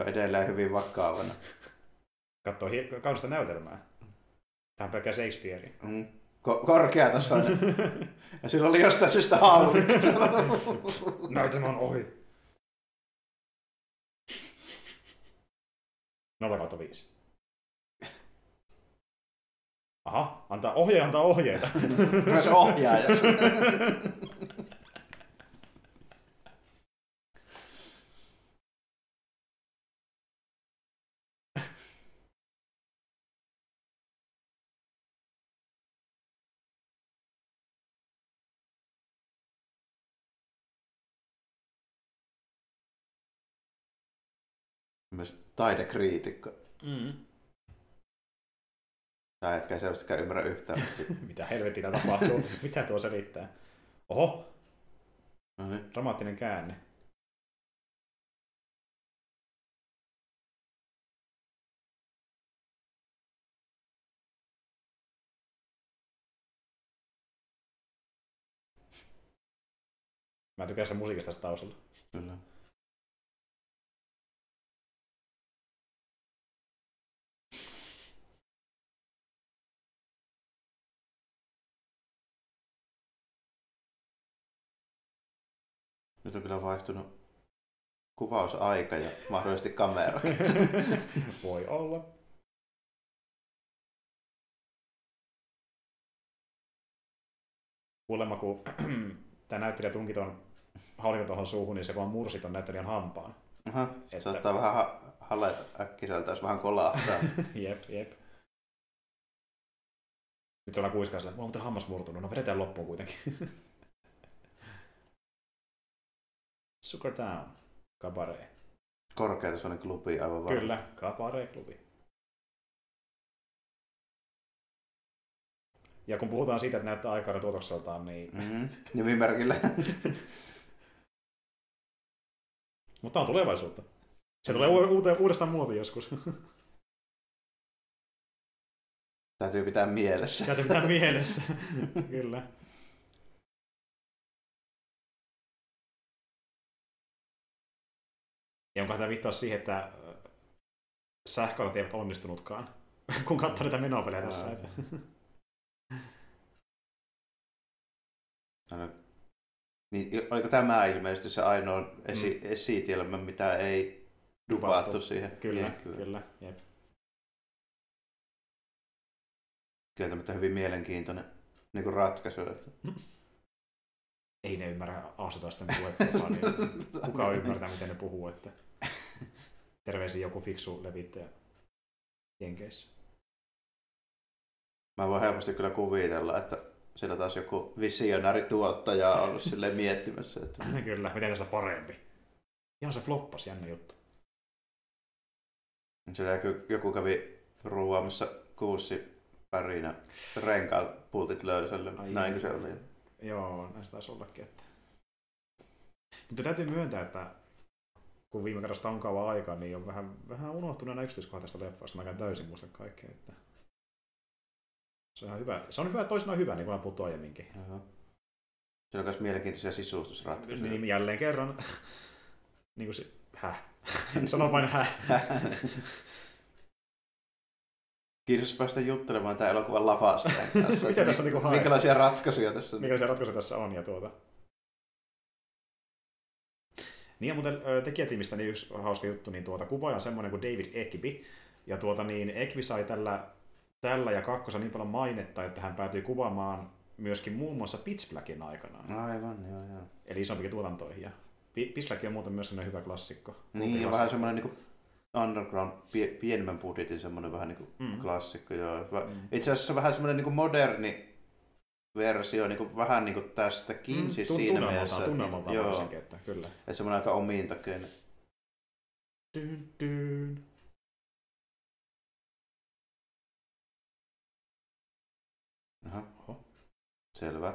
on edelleen hyvin vakavana. Katso kaunista näytelmää. Tämä on pelkää Shakespearea. Korkeatasoinen. Ja sillä oli jostain syystä aurinko. Näytelmä on ohi. 0-5. Aha, antaa ohjeita. Myös ohjaaja. Myös taidekriitikko. Tää etkä selvästikään ymmärrä yhtään. Mitä helvettiä tapahtuu? Mitä tuo selittää? Oho! Dramaattinen käänne. Mä tykkään sen musiikista tässä taustalla. Kyllä. Nyt on kyllä vaihtunut kuvausaika ja mahdollisesti kamera. Voi olla. Kuulemma, kun tämä näyttelijä tunki tuon haulikon tuohon suuhun, niin se vaan mursi tuon näyttelijän hampaan. Että saattaa vähän halata äkkiseltä, jos vähän kolahtaa. Jep. Nyt se ollaan kuiskaan sillä, että mulla on muuten hammas murtunut, no vedetään loppuun kuitenkin. Sugar Town, kabaree. Korkeatasoinen klubi, aivan varma. Kyllä, kabaree-klubi. Ja kun puhutaan siitä, että näyttää aikaa tuotokseltaan, niin nimimerkillä. Mutta on tulevaisuutta. Se tulee uudestaan muotiin joskus. Täytyy pitää mielessä, kyllä. Ja onkohan tämä viittaus siihen, että sähköautot eivät onnistunutkaan, kun katsoo näitä menopelejä tässä. Niin, oliko tämä ilmeisesti se ainoa esitelmä, mitä ei dubattu siihen? Kyllä. Kieltämättä hyvin mielenkiintoinen niin ratkaisu. Ei ne ymmärrä Aasutaisten puhetta, niin kukaan ymmärtää, miten ne puhuu, että terveisiin joku fiksu levittäjä Jenkeissä. Mä voin helposti kyllä kuvitella, että siellä taas joku visionäärituottaja on ollut silleen miettimässä. Että kyllä, miten tästä parempi. Ihan se floppasi, jännä juttu. Siellä joku kävi ruuaamassa kuussipärinä renkaat pultit löysälle. Näinkö se oli? Joo, näistä taisi ollakin. Että... Mutta täytyy myöntää, että kun viime kerrasta on kauan aikaa, niin on vähän unohtunut nämä yksityiskohtaisista leffoista. Mä käyn täysin muista kaikkea. Että... Se on hyvä. Se on hyvä, toisinaan hyvä, niin kuin ollaan puhuttu aiemminkin. Uh-huh. Se on myös mielenkiintoisia sisustusratkaisuja. Niin, jälleen kerran. Niin kuin se... Häh? Sano vain häh. Kiitos päästä juttelemaan tämän elokuvan lavasta. Mitä tässä niinku haetaan? Minkälaisia ratkaisuja tässä on? Minkälaisia ratkaisuja tässä on ja tuota. Niin ja muuten tekijätiimistä niin yksi hauska juttu, niin tuota kuvaaja on semmoinen kuin David Ekby. Ja tuota niin Ekby sai tällä ja kakkosa niin paljon mainetta, että hän päätyi kuvaamaan myöskin muun muassa Pitch Blackin aikanaan. Aivan, joo. Eli isompikin tuotantoihin ja Pitch Black on muuten myös hyvä klassikko. Niin, ja vähän semmoinen niinku underground, pienemmän budjetin semmoinen vähän niinku klassikko. Joo. Itse asiassa vähän semmoinen niinku moderni versio, niinku vähän niinku tästäkin siis siinä mielessä. Tunnelmaltaan varsinkin, että kyllä. Että semmoinen aika omiintaköinen. Aha. Oho. Selvä.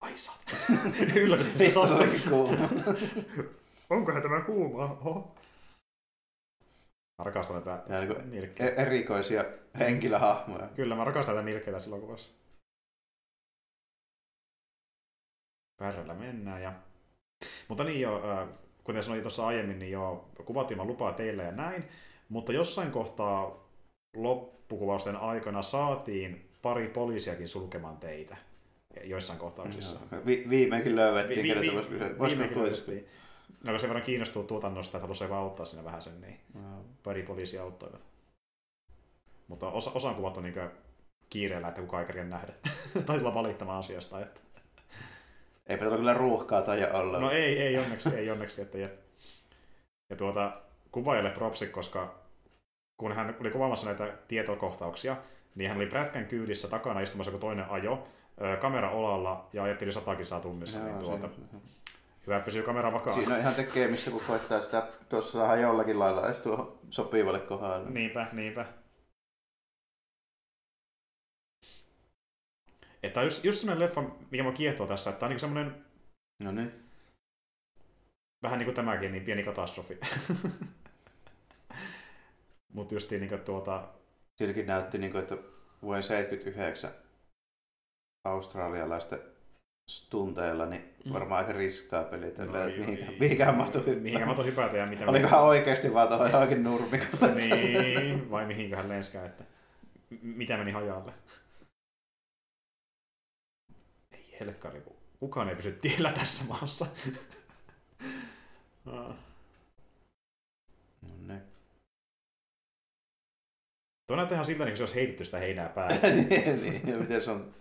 Ai saatko? Yllätystä se saatkokin kuumaa. Onkohan tämä kuumaa? Oho. Mä rakastan tätä nilkkeitä. Erikoisia henkilöhahmoja. Kyllä, mä rakastan tätä nilkkeitä silloin kuvassa. Pärrällä mennään ja... Mutta niin joo, kuten sanoin tuossa aiemmin, niin joo, kuvat ilman lupaa teille ja näin. Mutta jossain kohtaa loppukuvausten aikana saatiin pari poliisiakin sulkemaan teitä. Joissain kohtauksissa. Viimeinkin löydettiin, viimeinkin löydettiin. No, kun sen verran kiinnostuu tuotannosta, että haluaisi auttaa siinä vähän sen, niin pari poliisia auttoivat. Mutta osan kuvat on niin kiireellä, että kukaan ei kerkeä nähdä. Tai tulla valittamaan asiasta. Että... Eipä tuolla kyllä ruuhkaa tai olla. No ei onneksi. Että ja kuvaajalle propsi, koska kun hän oli kuvaamassa näitä tietokohtauksia, niin hän oli prätkän kyydissä takana istumassa, kun toinen ajo. Kamera olalla ja ajettiin 100 kisaa tunnissa, niin hyvä pysyy kamera vakaan. Siinä on ihan tekemistä, kun koettaa sitä tuossa vähän jollakin lailla edes tuohon sopivalle kohdalle. Niinpä. Että just sellainen leffa, mikä minua kiehtoo tässä, että tämä on niin semmoinen... No niin. Vähän niin kuin tämäkin, niin pieni katastrofi. Mutta justiin niin kuin Silläkin näytti, niin kuin, että vuoden 79 australialaisten stunteilla, niin varmaan aika riskaa peli tällä, no, mihinkä mahto hypätä ja mitä... Olikohan oikeasti vaan tuohon johonkin nurmikolle? Niin, vai mihinköhän lenskää, että mitä meni hajalle? Ei helkkari, kukaan ei pysy tiellä tässä maassa. Tuo näyttää ihan siltä, niin kuin se olisi heitetty sitä heinää päälle. Niin, ja miten se on...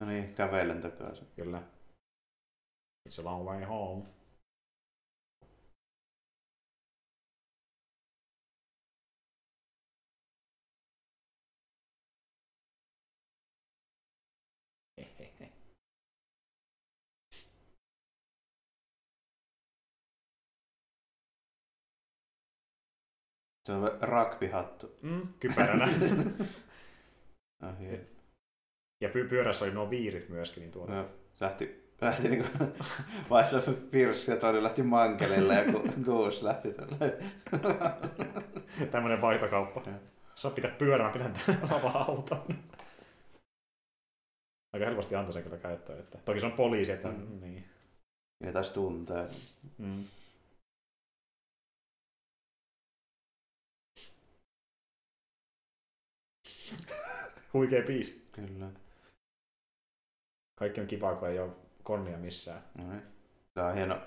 No niin, kävelen takaisin. Kyllä. It's a long way home. Hehehe. Se on rugbyhattu. Kypäränä. Ahje. Ja pyörässä oli nuo viirit myöskin. Niin tuolla. No, lähti niinku vaihtaa pirssi ja toinen lähti mankelilla ja kuusi lähti tälle. Tämmönen vaihtokauppa. Saa pitää pyörää, mä pidän tämän lava-auton. Aika helposti antoi sen kyllä käyttöön. Että... Toki se on poliisi, että... Niin. Ja taas tuntee. Huikea biisi. Kyllä. Kaikki on kivaa, kun ei ole konnia missään. Tämä on hieno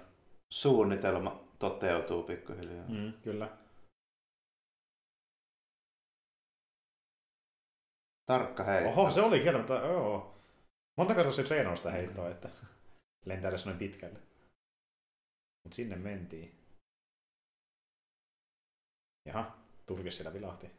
suunnitelma, toteutuu pikkuhiljaa. Kyllä. Tarkka heitto. Oho, se oli kieltämättä, joo. Monta kertaa se treenannut sitä heittoa, että lentää edes noin pitkälle. Mut sinne mentiin. Jaha, turkis siellä vilahti.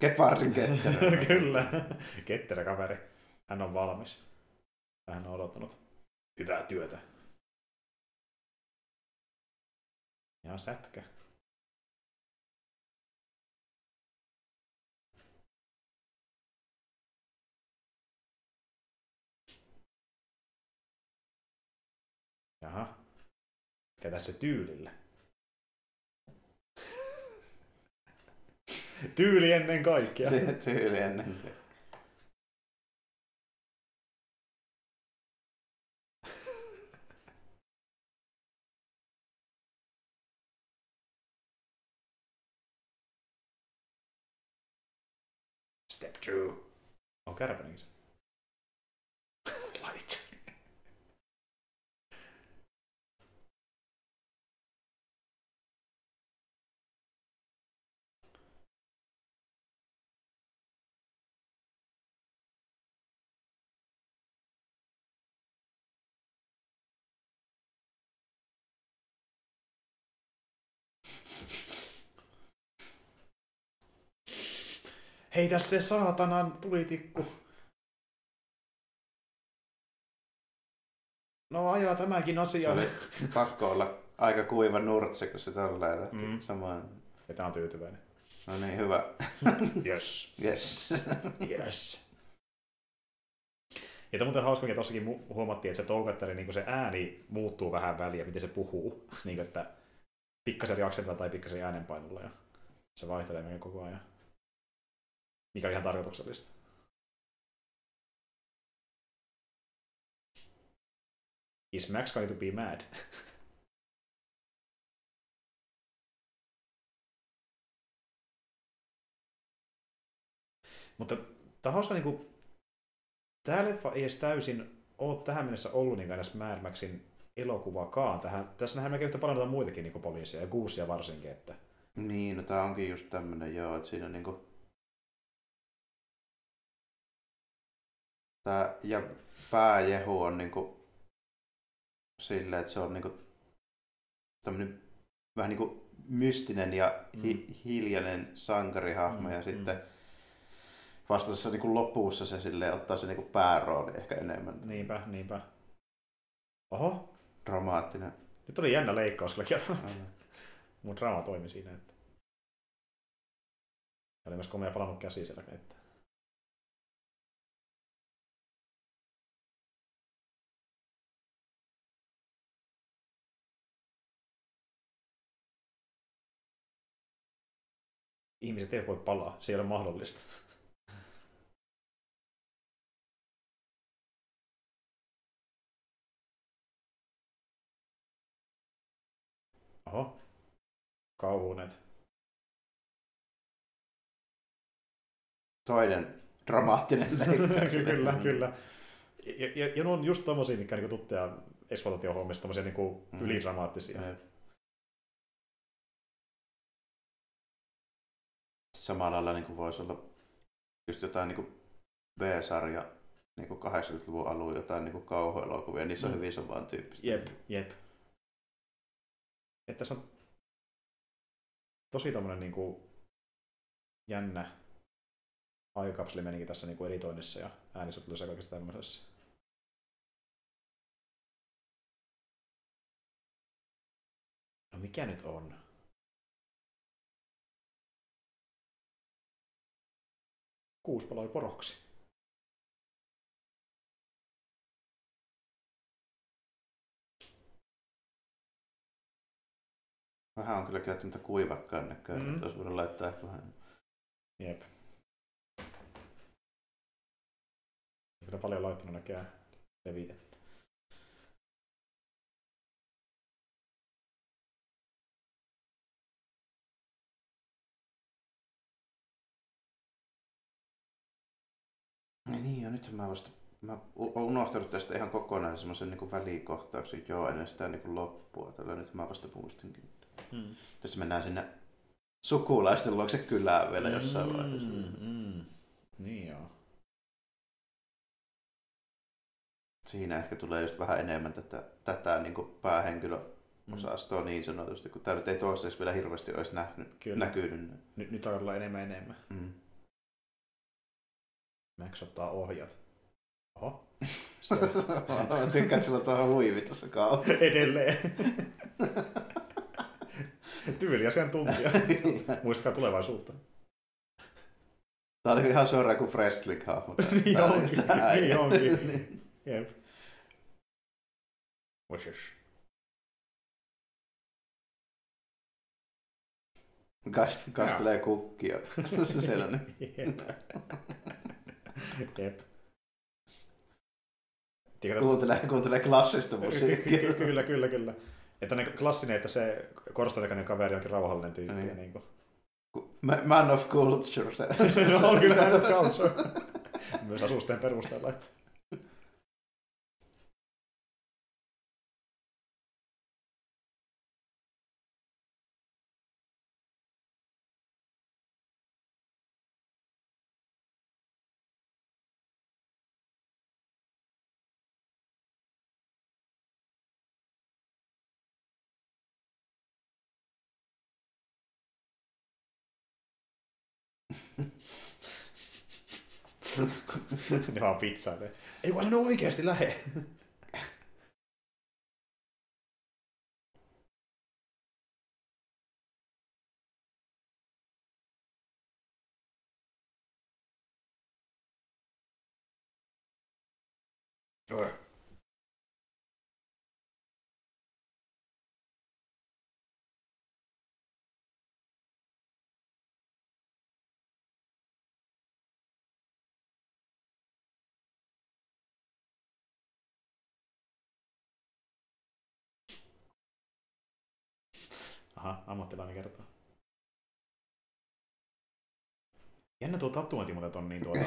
Gepardin ketterä. Kyllä, ketterä kaveri. Hän on valmis. Hän on odottanut hyvää työtä. Ja sätkä. Jaha. Ketä se tyylillä? Tyyli ennen kaikkea. Tyyli ennen kaikkea. Step two. On kärpäninkin se. Heitä se saatanan tulitikku. No ajaa tämäkin asia. Pakko olla aika kuiva nurtse, kun se tolleen lähti samaan. Ja tää on tyytyväinen. No niin, hyvä. Yes. Yes. Yes. Ja muuten hauska, että tossakin huomattiin, että se toukattari, niin se ääni muuttuu vähän väliä, miten se puhuu. Niin kuin, että pikkasen riaksentilla tai pikkasen äänenpainulla. Ja se vaihtelee melkein koko ajan. Mikä on ihan tarkoituksellista. Is Max going to be mad? Mutta tämä hauska, niinku, tämä leffa ei edes täysin ole tähän mennessä ollut niin edes Mad Maxin elokuvakaan. Tässä nähdään melkein yhtä paljon noita muitakin niinku poliisia ja Gooseja varsinkin. Että... Niin, no tämä onkin just tämmöinen, joo, että siinä on niinku... Tää, ja pääjehu on niinku silleen, että se on niinku tämmönen vähän niinku mystinen ja hiljainen sankarihahmo ja sitten vasta tässä niinku lopussa se silleen ottaa se niinku päärooli ehkä enemmän. Niinpä, niinpä. Oho. Dramaattinen. Nyt oli jännä leikkaus kyllä kieltämättä. Mun draama toimi siinä, että... Oli myös komea palannut käsi siellä, että... Ihmiset ei voi palaa, se ei ole mahdollista. Oho, kauhunet. Toinen dramaattinen leikkaus. Kyllä, kyllä. Ja ne on just tommosia, mitkä niinku tuttuja eksploitaatiohommissa, tommosia niinku ylidramaattisia. Samalla lailla niin voisi olla just jotain niin B-sarja niin 80-luvun alun jotain niin kauhuelokuvia, niissä on hyvin samaan tyyppistä. Jep, jep. Että tässä on tosi tommonen niin jännä aikakapseli menikin tässä niin editoinnissa ja äänisuhtelussa ja kaikessa tämmöisessä. No mikä nyt on? Kuusi paloi poroksi. Vähän on kyllä käyttämättä kuivakkaan näköinen, että olisi voinut laittaa vähän. Jep. Kyllä paljon laittanut näköjään levitettä. Niin, ja nyt mä oon unohtanut tästä ihan kokonaan semmoisen niinku välikohtauksen joo ennen sitä niinku loppua. Tällä nyt mä vasta muistinkin. Tässä mennään sinne sukulaisten luokse kylään vielä jossain vaiheessa. Niin joo. Siinä ehkä tulee just vähän enemmän tätä niinku päähenkilö osastoa niin sanotusti, kun tämä nyt ei toistaiseksi vielä hirveästi olisi näkynyt. Nyt on olla enemmän. Max ottaa ohjat. Oho. Mä tykkään sillä tuohon huivi tuossa kaupassa. Edelleen. Tyyli asiantuntija. Muistakaa tulevaisuutta. Tää oli ihan suoraan kuin wrestling-hahmo. Niin onkin. Jep. Wishes. Kastelee kukkia. Sellainen. Jep. Kuuntelee klassista musiikkia. Kyllä. Että ne klassinen, että se korstelekäinen kaveri onkin rauhallinen tyyppi. Niin. Niin kuin. Man of culture. Se on kyllä man of culture. Myös asusteen perusteella. Ne vaan pizzailee. Ei vaan ne oikeasti lähe. Aha, ammattilainen kertoo. Jännä tuo tatuointi muuten on niin tuolla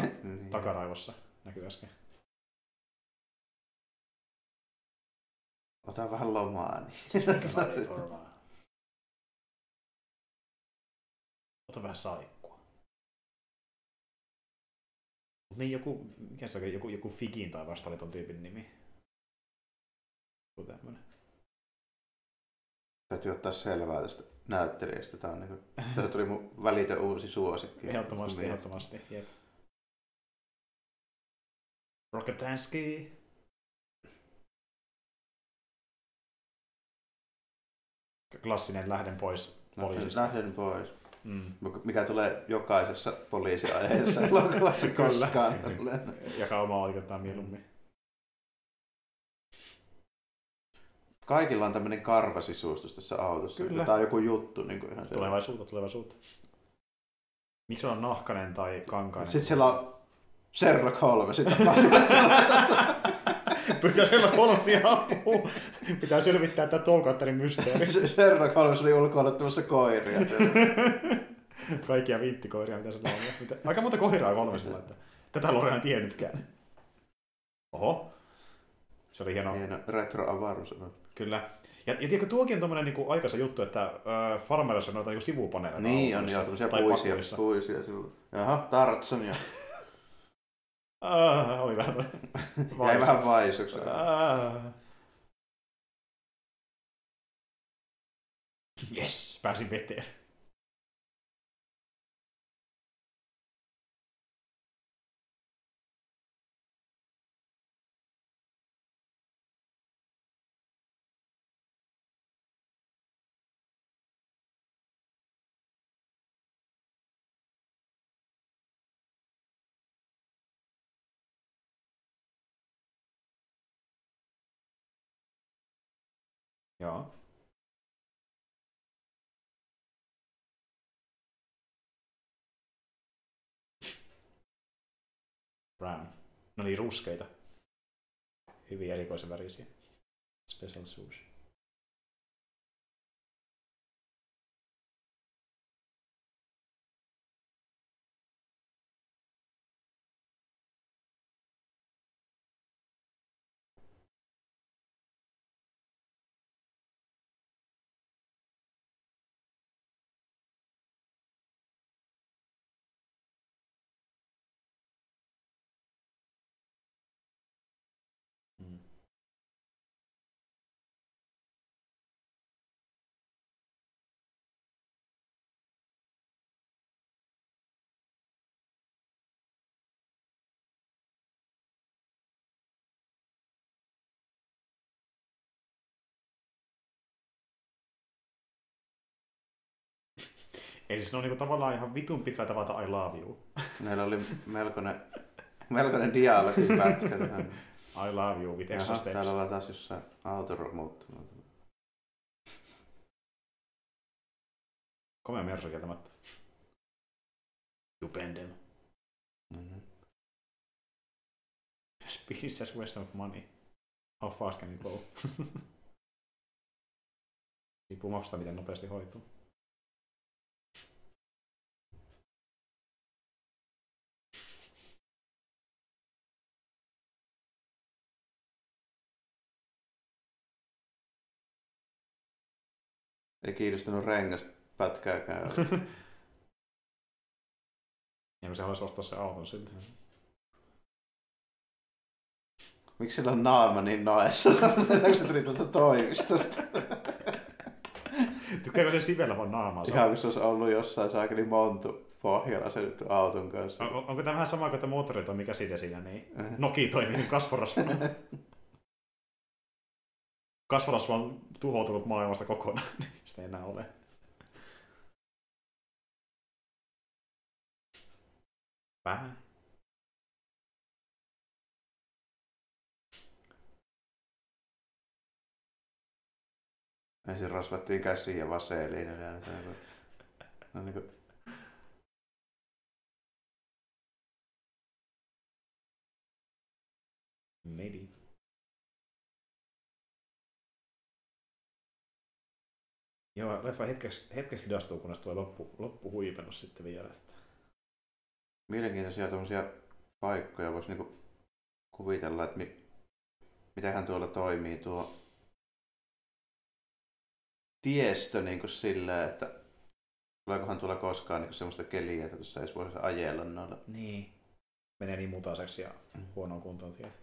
takaraivossa näkyy äsken. Ota vähän lomaa niin. Ota vähän saikkua. Mut niin joku Figin tai vastaali ton tyypin nimi. Tämmönen. Täytyy ottaa selvää tästä näyttelijästä. Tästä tuli mun välitön uusi suosikki. Ehdottomasti. Jep. Rockatansky. Klassinen lähden pois poliisista. Lähden pois. Mikä tulee jokaisessa poliisiaiheessa elokuvassa koskaan. Jakaa omaa oikeuttaan mieluummin. Kaikilla on tämmöinen karvasisustus tässä autossa. Kyllä. Tää on joku juttu. Niin kuin ihan tulevaisuutta. Miksi on nahkainen tai kankainen? Sitten siellä on Sherlock Holmes. Pitää Sherlock Holmesia apua. Pitää selvittää tää Toukattarin mysteeri. Sherlock Holmes oli ulkoa olettamassa koiria. Kaikkia vinttikoiria, mitä sillä on. Aika monta koiraa on Holmesilla. Tätä Lorea ei tiennytkään. Oho. Se oli hieno retroavaruus. Kyllä. Ja tiedätkö, tuokin on tommoinen niinku aikaisa juttu, että farmerissa on noita niinku sivupaneeleita. Niin on, joo, tämmöisiä puisia silloin. Jaha, Tarzan ja... oli vähän toinen. Jäi vähän vaisuksi. Yes, pääsin veteen. Joo. Brown. No niin, ruskeita. Hyvin erikoisen värisiä. Special shoes. Eli siis ne on niinku tavallaan ihan vitun pitkä tavata I love you. Meillä oli melkoinen dialogi pätkä tähän. I love you with extra steps. Täällä ollaan taas jossain auto muuttunut. Komea mersu kieltämättä. Jupenden. Mm-hmm. Speed is just waste of money. How fast can you go? Riippuu maksusta, miten nopeasti hoituu. Ei kiinnostunut rengasta pätkääkään. Ja kun se haluaisi ostaa sen auton siltä. Miksi sillä on naama niin noessa? Onko se tuli tuolta toimistosta? Tykkääkö se sivellä vaan naamaa? Ihan kun se olisi ollut jossain saakeli montu pohjalla sen auton kanssa. Onko tämä vähän sama kuin tämä moottori toimii käside siinä? Niin? Noki toimii kasvorasvana. Kasvorasva on tuhoutunut maailmasta kokonaan. Sitä ei enää ole. Vähän. Ensin rasvattiin käsiin ja vaseeliin. No, niin kuin... Maybe. Joo, leffa hetkeksi hidastuu, kunnes tulee loppuhuipennus sitten vielä. Mielenkiintoisia tuommoisia paikkoja. Voisi niinku kuvitella, että mitähän tuolla toimii tuo tiestö niinku silleen, että tuleekohan tuolla koskaan niinku semmoista keliä, että tuossa ei voisi ajella noilla. Niin. Menee niin mutaiseksi ja huonoon kuntoon tiet.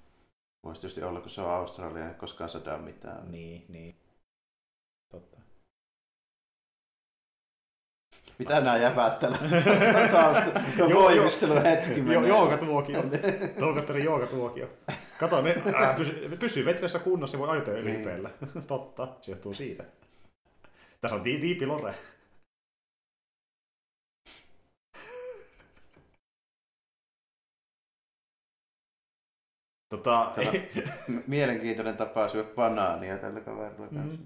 Voisi tietysti olla, kun se on Australia, ei koskaan sadaa mitään. Niin. Totta. Mitä nämä jävät täällä voimisteluhetki menee? Joogatuokio. Toivottavasti joogatuokio. Kato, ne pysyy vetressä kunnossa ja voi ajoitella lipeillä. Totta, se johtuu siitä. Tässä on diipi lore. Mielenkiintoinen tapa syödä banaania tällä kaverilla kanssa.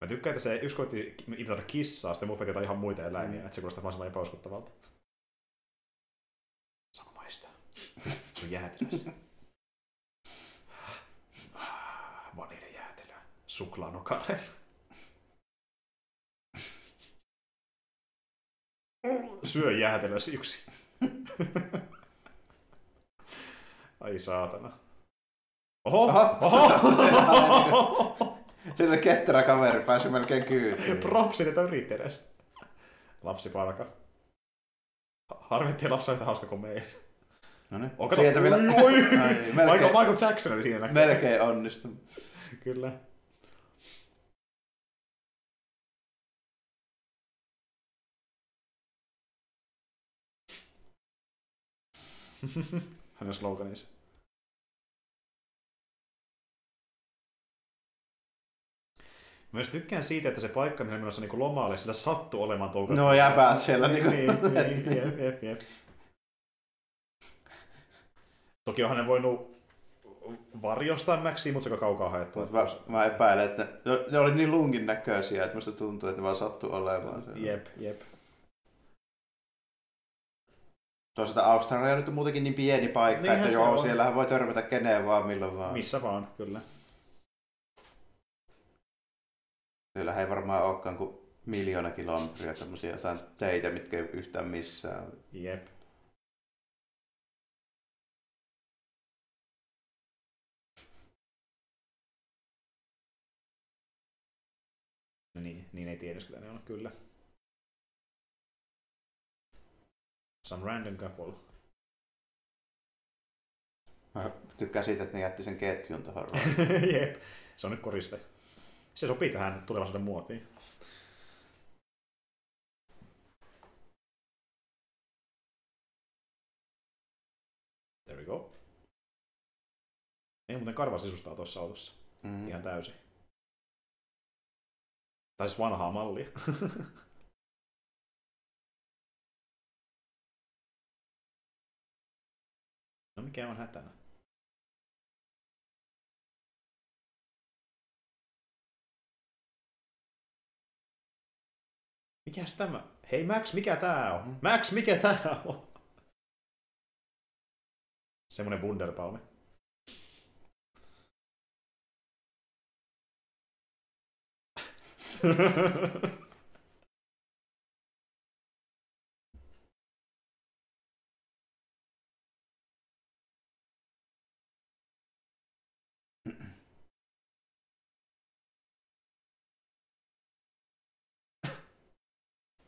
Mä tykkään, että se yksi koitti imitoida kissaa, sitten muut koitti jotain ihan muita eläimiä, että se kuulostaa mahdollisimman epäuskottavalta. Saanko maistaa? Se on jäätelössä. Vaniljajäätelöä. Suklaanokareilla. Syö jäätelösi yksi. Ai saatana. Oho! Sillä ketterä kaveri pääsi melkein kyytiin. Propsi, että yritti edes. Lapsiparka. Harvittiin lapsi on yhtä hauska kuin meillä. Noniin. Sieltä vielä... Michael Jackson oli siinä näkyy. Melkein onnistunut. Kyllä. Hänen sloganinsa. Mä myös tykkään siitä, että se paikka, millä menossa niinku lomaalle, sillä sattuu olemaan toukokuun. No jäpäät siellä niinku. Jep. Toki onhan ne voinut varjostaa Maxia, mutta se on kaukaa haettu. Mä epäilen, että ne oli niin lungin näköisiä, että musta tuntuu, että ne vaan sattuu olemaan siellä. Jep. Toisaalta Australia on muutenkin niin pieni paikka, niin että joo, siellähän voi törmätä keneen vaan milloin vaan. Missä vaan, kyllä. Siellähän ei varmaan olekaan kuin 1,000,000 kilometriä semmoisia jotain teitä, mitkä ei yhtään missään. Jep. No niin ei tiedä, kyllä ne on, kyllä. Some random couple. Mä tykkään siitä, että ne jätti sen ketjun tuohon. Jep, se on nyt koriste. Se sopii tähän tulevaisuuden muotiin. There we go. Ei muuten karva sisustaa tuossa autossa. Mm. Ihan täysin. Tai siis vanhaa mallia. No mikä on hätänä? Mikäs tämä? Hei Max, mikä tää on? Max, mikä tää on? Semmonen wunderbaumi.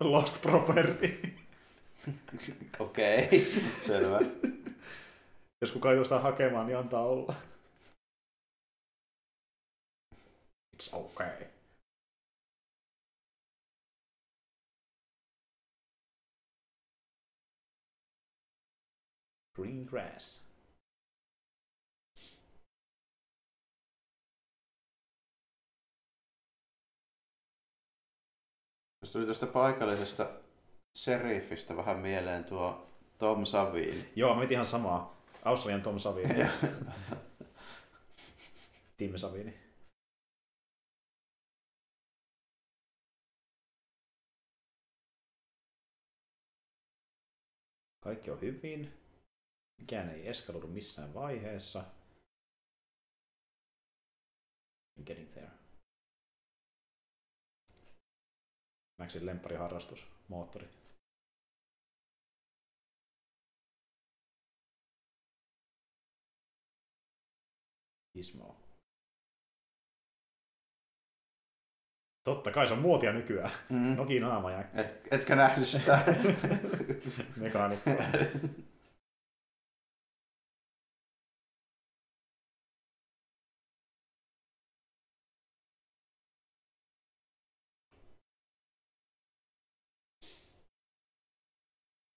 Lost property. Okei, selvä. Jos kukaan ei tuosta hakemaan, niin antaa olla. It's okay. Green grass. Jos tuli tuosta paikallisesta seriffistä vähän mieleen tuo Tom Savini. Joo, mä mietin ihan samaa. Australian Tom Savini. Tim Savini. Kaikki on hyvin. Mikään ei eskaloidu missään vaiheessa. I'm getting there. Maxin lemppariharrastus, moottorit. Gizmo. Totta kai se on muotia nykyään. Mm. Noki naama ja... Etkä nähnyt sitä. Mekaanikko.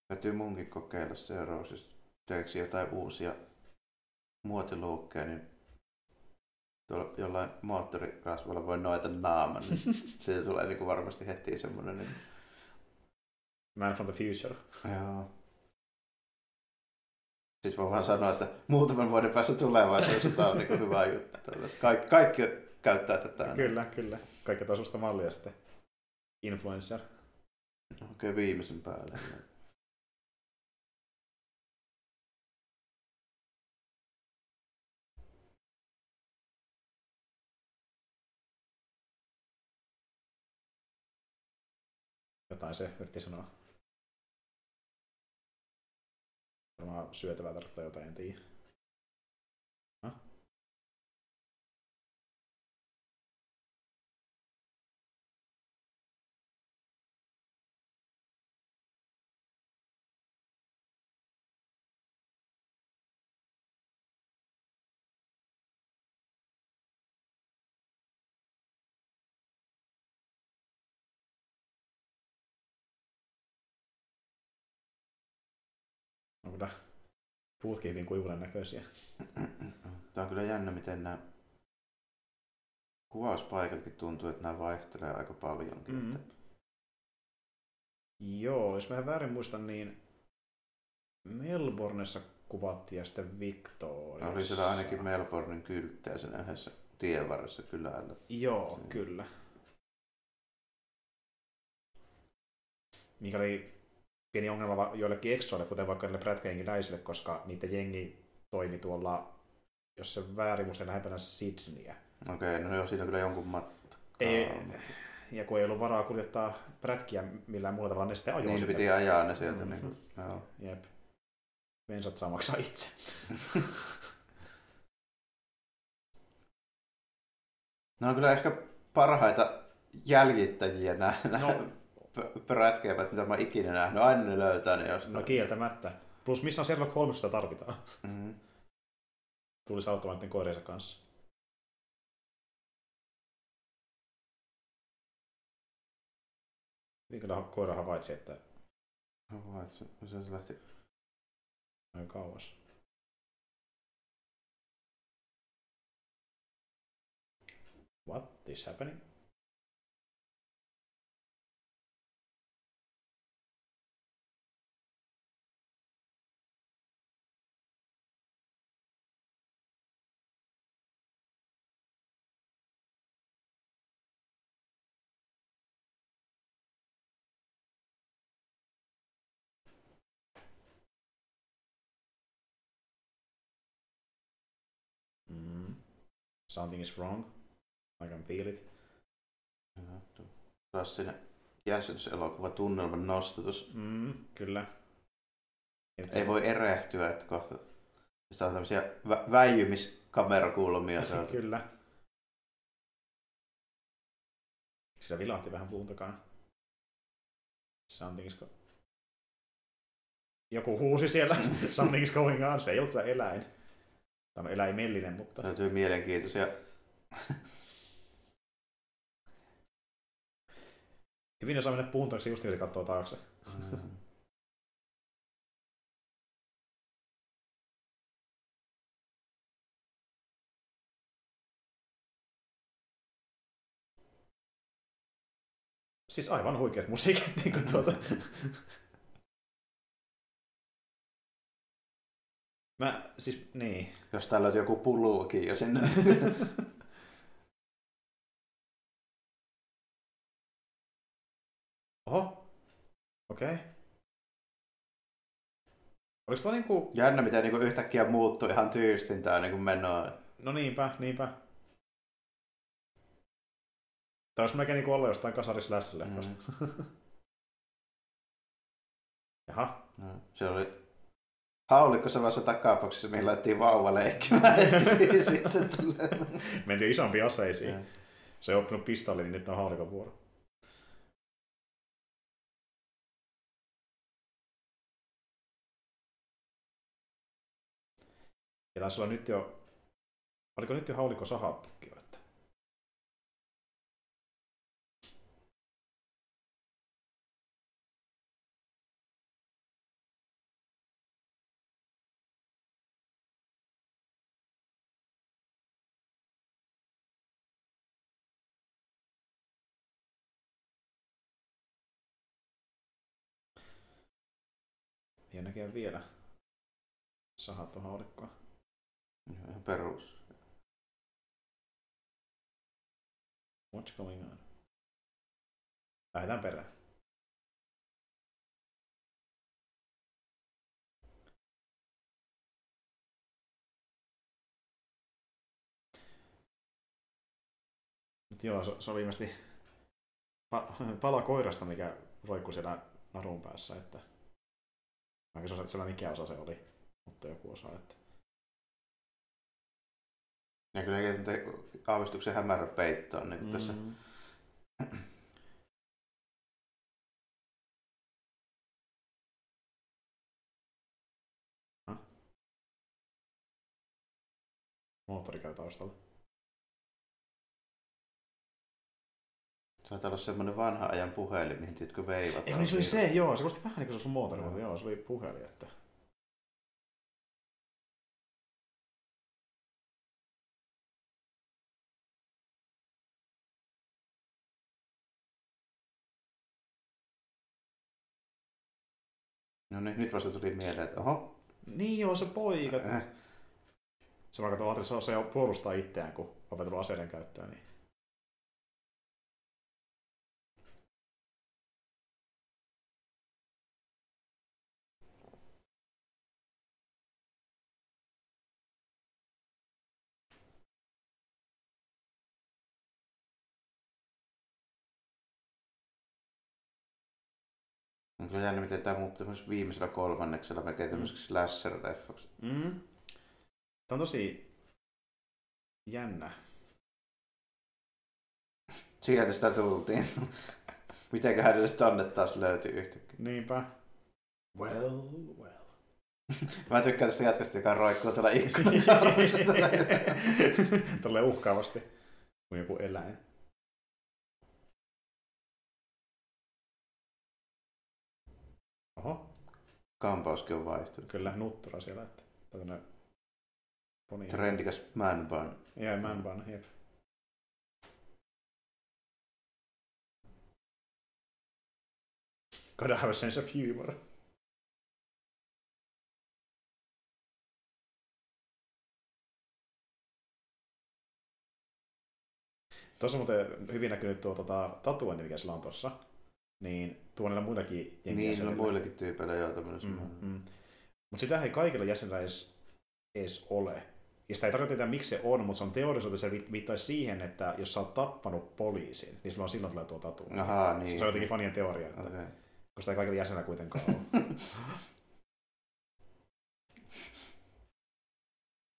Täytyy munkin kokeilla seuraavaksi, jos jotain uusia muotiluukkeja, niin jollain moottorirasvalla voi noita naaman, niin siitä tulee niin varmasti heti semmoinen... Niin... Man from the future. Joo. Siis voi vaan sanoa, että muutaman vuoden päästä tulevaisuudessa tämä on niin hyvä juttu. Kaikki käyttää tätä. Kyllä, kyllä. Kaikki tasusta mallia sitten. Influencer. Okei, viimeisen päälle. Jotain se yritti sanoa. Varmaan syötävää tarkoittaa jotain, en tiedä. Huh? Puutkin hyvin kuivunen näköisiä. Tämä on kyllä jännä, miten nämä kuvauspaikatkin tuntuu, että nämä vaihtelee aika paljonkin. Mm-hmm. Joo, jos mä väärin muistan, niin Melbournessa kuvattiin ja sitten Victoriassa. Oli siellä ainakin Melbournen kylttejä sen yhdessä tienvarressa kylällä. Joo, siinä. Kyllä. Mikä oli... Pieni ongelma joillekin eksoille, kuten vaikka niille prätkäjengiläisille, koska niitä jengi toimi tuolla, jos se väärin, musta lähempänä Sydneyä. Okei, no joo, siinä kyllä jonkun matkaa. Ei, ja kun ei ollut varaa kuljettaa prätkiä millään muulla tavalla, ne sitten ajoi. Niin, piti ajaa ne sieltä. Mm-hmm. Niin kuin, joo. Jep. Bensat saa maksaa itse. No on kyllä ehkä parhaita jäljittäjiä näin. No. Prätkevät, mitä mä ikinä nähnyt. Aina ne löytää ne jostain. No kieltämättä. Plus missä on Sherlock Holmes, sitä tarvitaan. Mm-hmm. Tulisi auttamaan niiden koireensa kanssa. Niin kyllä koira havaitsi, että... Havaitsi. Miten se lähti? Noin kauas. What is happening? Something is wrong. I can feel it. Klassinen jäsenselokuvatunnelman nostatus. Kyllä. Ei voi erehtyä, että kohta... Sitä on tämmöisiä väijymiskamerakulmia. Kyllä. Sillä vilahti vähän puun takana. Something is... Joku huusi siellä. Something is going on. Se ei ollut eläin. Tämä on eläimellinen, mutta... Täytyy mielenkiintoisia. Hyvin osaa mennä puun taakse just niin, kun se katsoo taakse. Siis aivan huikeat musiikit niin kuin tuota. Niin. Jos täällä on joku puluukin jo sinne. Oho. Okei. Okay. Oliko tuo niinku... Jännä, mitä niinku yhtäkkiä muuttui ihan tyystin tää niinku menoa. No niinpä. Tää olis melkein niinku olla jostain kasarislässäleffasta. Jaha. No, se oli... Haulikko samassa takapaksissa, mihin laittiin vauva leikkimään. Mentiin isompiin aseisiin. Ja. Se on oppinut pistollin, niin nyt on haulikon vuoro. Ja taisi olla nyt jo... Oliko nyt jo haulikko sahattukin? Ei näkään vielä sahat on haulikkoa. Ihan perus. What's going on? Lähdetään perään. Nyt joo, se on viimeisesti pala koirasta, mikä roikkuu siellä narun päässä, että mä en osaa, mikä osa se oli, mutta joku osa, että... Ja kyllä aavistuksen hämärä peitto on niin tässä. Moottori käy taustalla. Taitaa olla semmoinen vanhan ajan puhelin, mihin tietkö veivat. Ei, niin se oli se, joo. Se kosti vähän niin kuin se on sun moottori, mutta joo, se oli puhelin, että... No niin, nyt vasta tuli mieleen, että oho. Niin joo, se poika. Se vaikka tuo adressossa ja puolustaa itseään, kun opetellut aseiden käyttöön, niin... Kyllä jännä, miten tämä muuttui viimeisellä kolmanneksella melkein tämmöiseksi slasher-leffaksi. Tämä on tosi jännä. Sieltä sitä tultiin. Mitenköhän edes tonne taas löytyi yhtäkkiä. Niinpä. Well. Mä tykkään tästä jatkasta, joka roikkuu tuolla ikkunarvista. Tolleen uhkaavasti kuin joku eläin. Oho. Kampauskin on vaihtunut. Kyllä, nuttura siellä. Trendikäs man bun. Jaa, man bun, jep. Gotta have a sense of humor. Tuossa on muuten hyvin näkynyt tuo tatuointi, mikä sillä on tuossa. Niin tuonilla muillakin jengiä. Niin, sillä on muillakin tyypeillä joo tämmöinen. Mutta sitä ei kaikilla jäsenillä edes ole. Ja sitä ei tarkoiteta, miksi se on, mutta se on teorisoitu, se viittaisi siihen, että jos sä oot tappanut poliisin, niin sulla on silloin tulee tuo tatu. Aha, niin. Se on jotenkin fanien teoria, että okay. Koska sitä ei kaikilla jäsenillä kuitenkaan ole.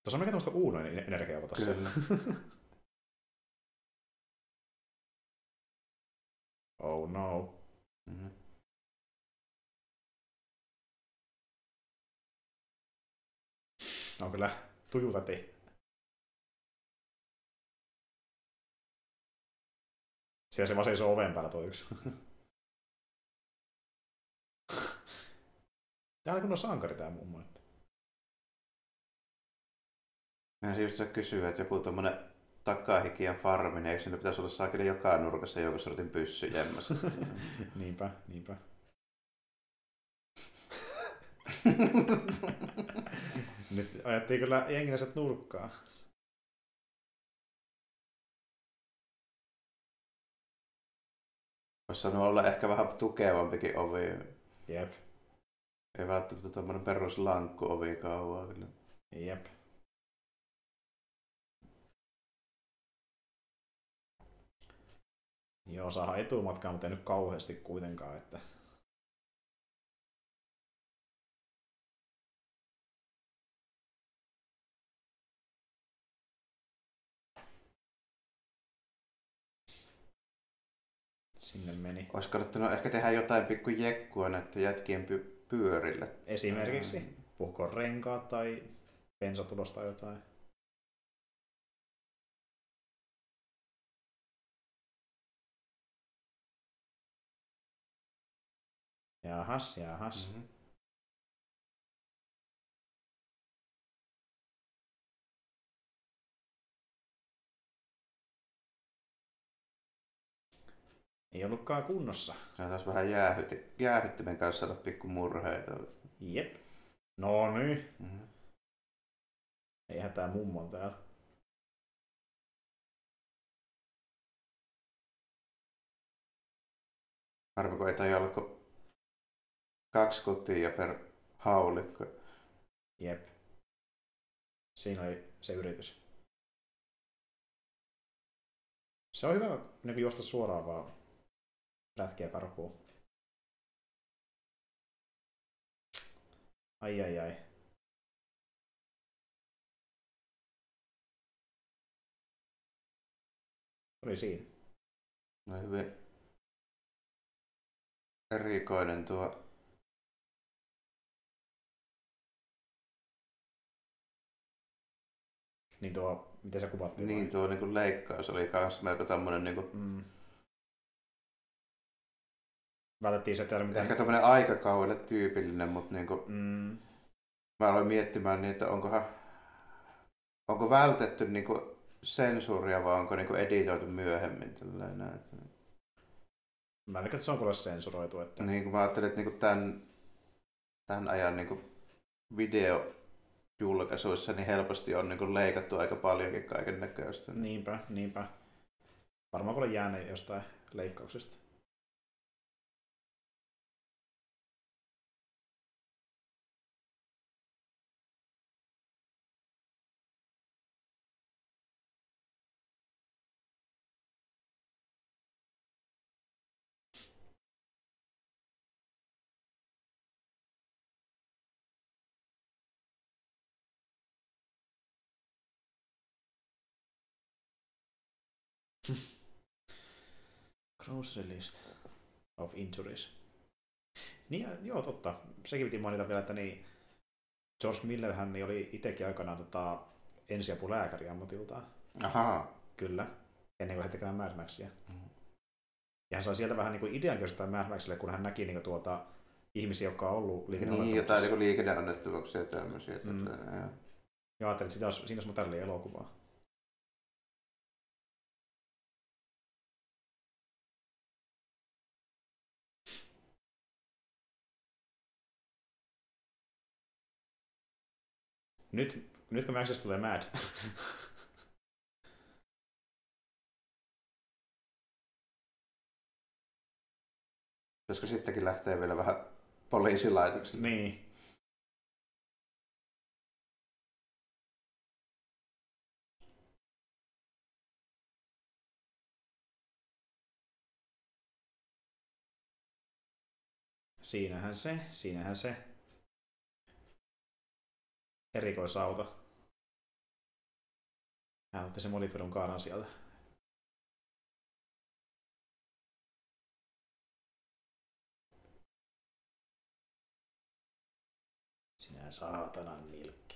Tuossa on mikä tämmöistä uunoinen energiaa tuossa. Kyllä. Oh no. Mm-hmm. On kyllä tujutati. Siellä se vaan seisoo oven päällä tuo yksi. Täällä kun on sankari tää mummo. Mä en just kysyä, että joku tommonen Takahikien farmin, eikö niillä pitäisi olla saakeli joka nurkassa joku sortin pyssy jämmässä? Niinpä, niinpä. Nyt ajattiin kyllä jengiläiset nurkkaa. Voisi sanoa olla ehkä vähän tukevampikin ovi. Jep. Ei välttämättä tommonen peruslankku ovi kauaa kyllä. Jep. Joo, saadaan etumatkaa, mutta ei nyt kauheasti kuitenkaan, että... Sinne meni. Olisiko kannattanut ehkä tehdä jotain pikku jekkua näiden jätkien pyörille? Esimerkiksi puhkoon renkaat tai bensatulos tai jotain. Jahas, jahas. Mm-hmm. Ei ollutkaan kunnossa. Se on taas vähän jäähyttimen kanssa olla pikku murheita. Jep. No niin. Mm-hmm. Eihän tää mummo täällä. Harmi kun ei toi alko 2 kotia per haulikko. Jep. Siinä oli se yritys. Se on hyvä niin juosta suoraan vaan rätkiä karkuun. Ai ai ai. Oli siinä. No hyvin erikoinen tuo. Niin tuo, miten se kuvattiin? Niin tuo niinku leikkaus oli kans melko tämmönen niinku... Vältettiin se, että ei ole mitään... Ehkä tommonen aikakaudelle tyypillinen, mut niinku... Mä aloin miettimään niin, että onko vältetty niinku sensuuria vai onko niinku editoitu myöhemmin tälleen näin. Mä en että se on kuule sensuroitu, että... Niin kun mä ajattelin, että niinku tän ajan niinku video... julkaisuissa niin helposti on niin leikattu aika paljonkin kaiken näköistä. Niinpä, niinpä. Varmaan kun olen jäänyt jostain leikkauksesta. Grocery list of injuries. Niin, joo, totta. Sekin piti mainita vielä, että niin George Miller hän oli itsekin aikanaan ensiapulääkäri ammatiltaan. Ahaa. Kyllä. Ennen kuin lähti tekemään Mad Maxia. Mm-hmm. Ja hän sai sieltä vähän niin kuin idean jostain Mad Maxille, kun hän näki niin ihmisiä, jotka on ollut liikenneonnettuvuuksia. Niin, jotain niin liikenneonnettuvuuksia ja tämmöisiä. Joo, ajattelin, että siinä olisi modellia elokuvaa. Nytkö Maxista tulee Mad? Josko sittenkin lähtee vielä vähän poliisilaitokselle? Niin. Siinähän se. Erikoisauto. Hän otti sen Moliferun kaaran sieltä. Sinä saatanan nilkki.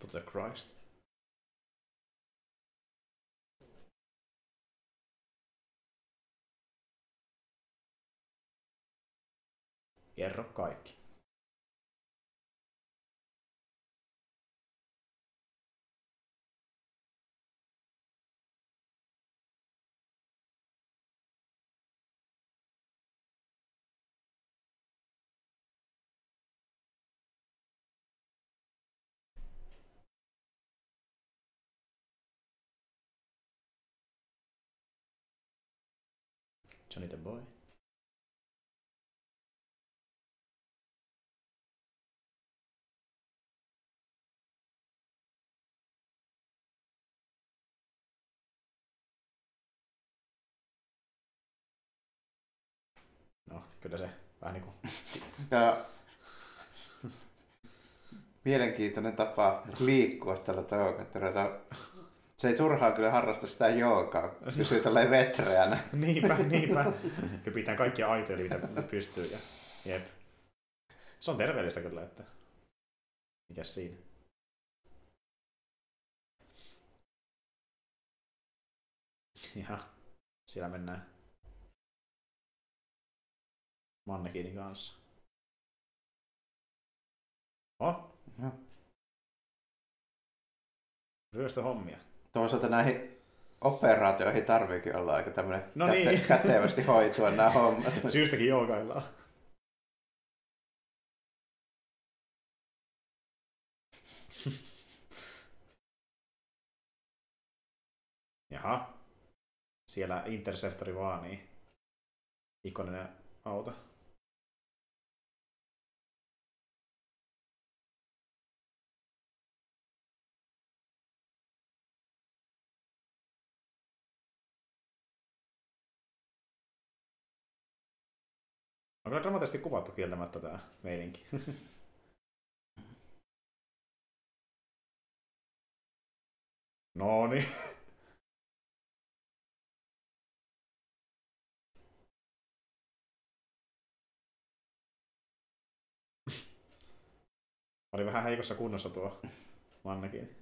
But the Christ. Kerro kaikki. Johnny the Boy. No, kyllä se vähän niin kuin... Mielenkiintoinen tapa liikkua tällä toukoturilla. Se ei turhaan kyllä harrasta sitä joogaa, kun pysyy tälleen vetreänä. Niinpä. Kyllä pitää kaikkia aitoja, mitä pystyy. Ja... Jep. Se on terveellistä kyllä, että... Mikäs siinä? Jaha, siellä mennään. Mannekiinin kanssa. Oh? No. Ryöstöhommia. Toisaalta näihin operaatioihin tarviikin olla aika tämmönen kätevästi hoitua nämä hommat. Syystäkin joogaillaan. Jaha. Siellä Interceptori vaanii. Ikoninen auto. On kyllä dramaattisesti kuvattu kieltämättä tää meininki. Noniin. Oli vähän heikossa kunnossa tuo mannekin.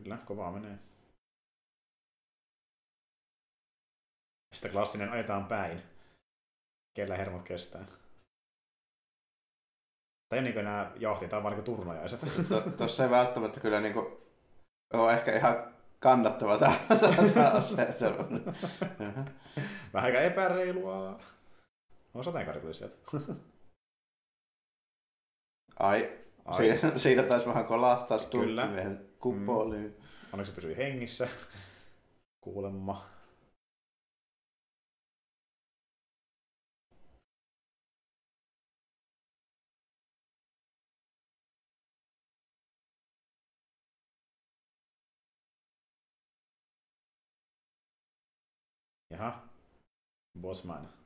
Kyllä, kovaa menee. Sitten klassinen ajetaan päin. Kellä hermot kestää. Tai niin kuin nämä jahtit, vaan niin kuin turnajaiset. Tuossa ei välttämättä kyllä niin kuin, ole ehkä ihan kannattava tämä asettelu. Vähän epäreilua. No sateenkaari tuli sieltä. Ai. Siinä taisi vähän kolahtaa stuttimeen. Kupoliin. Onneksi pysyi hengissä, kuulemma. Jaha, Bosman.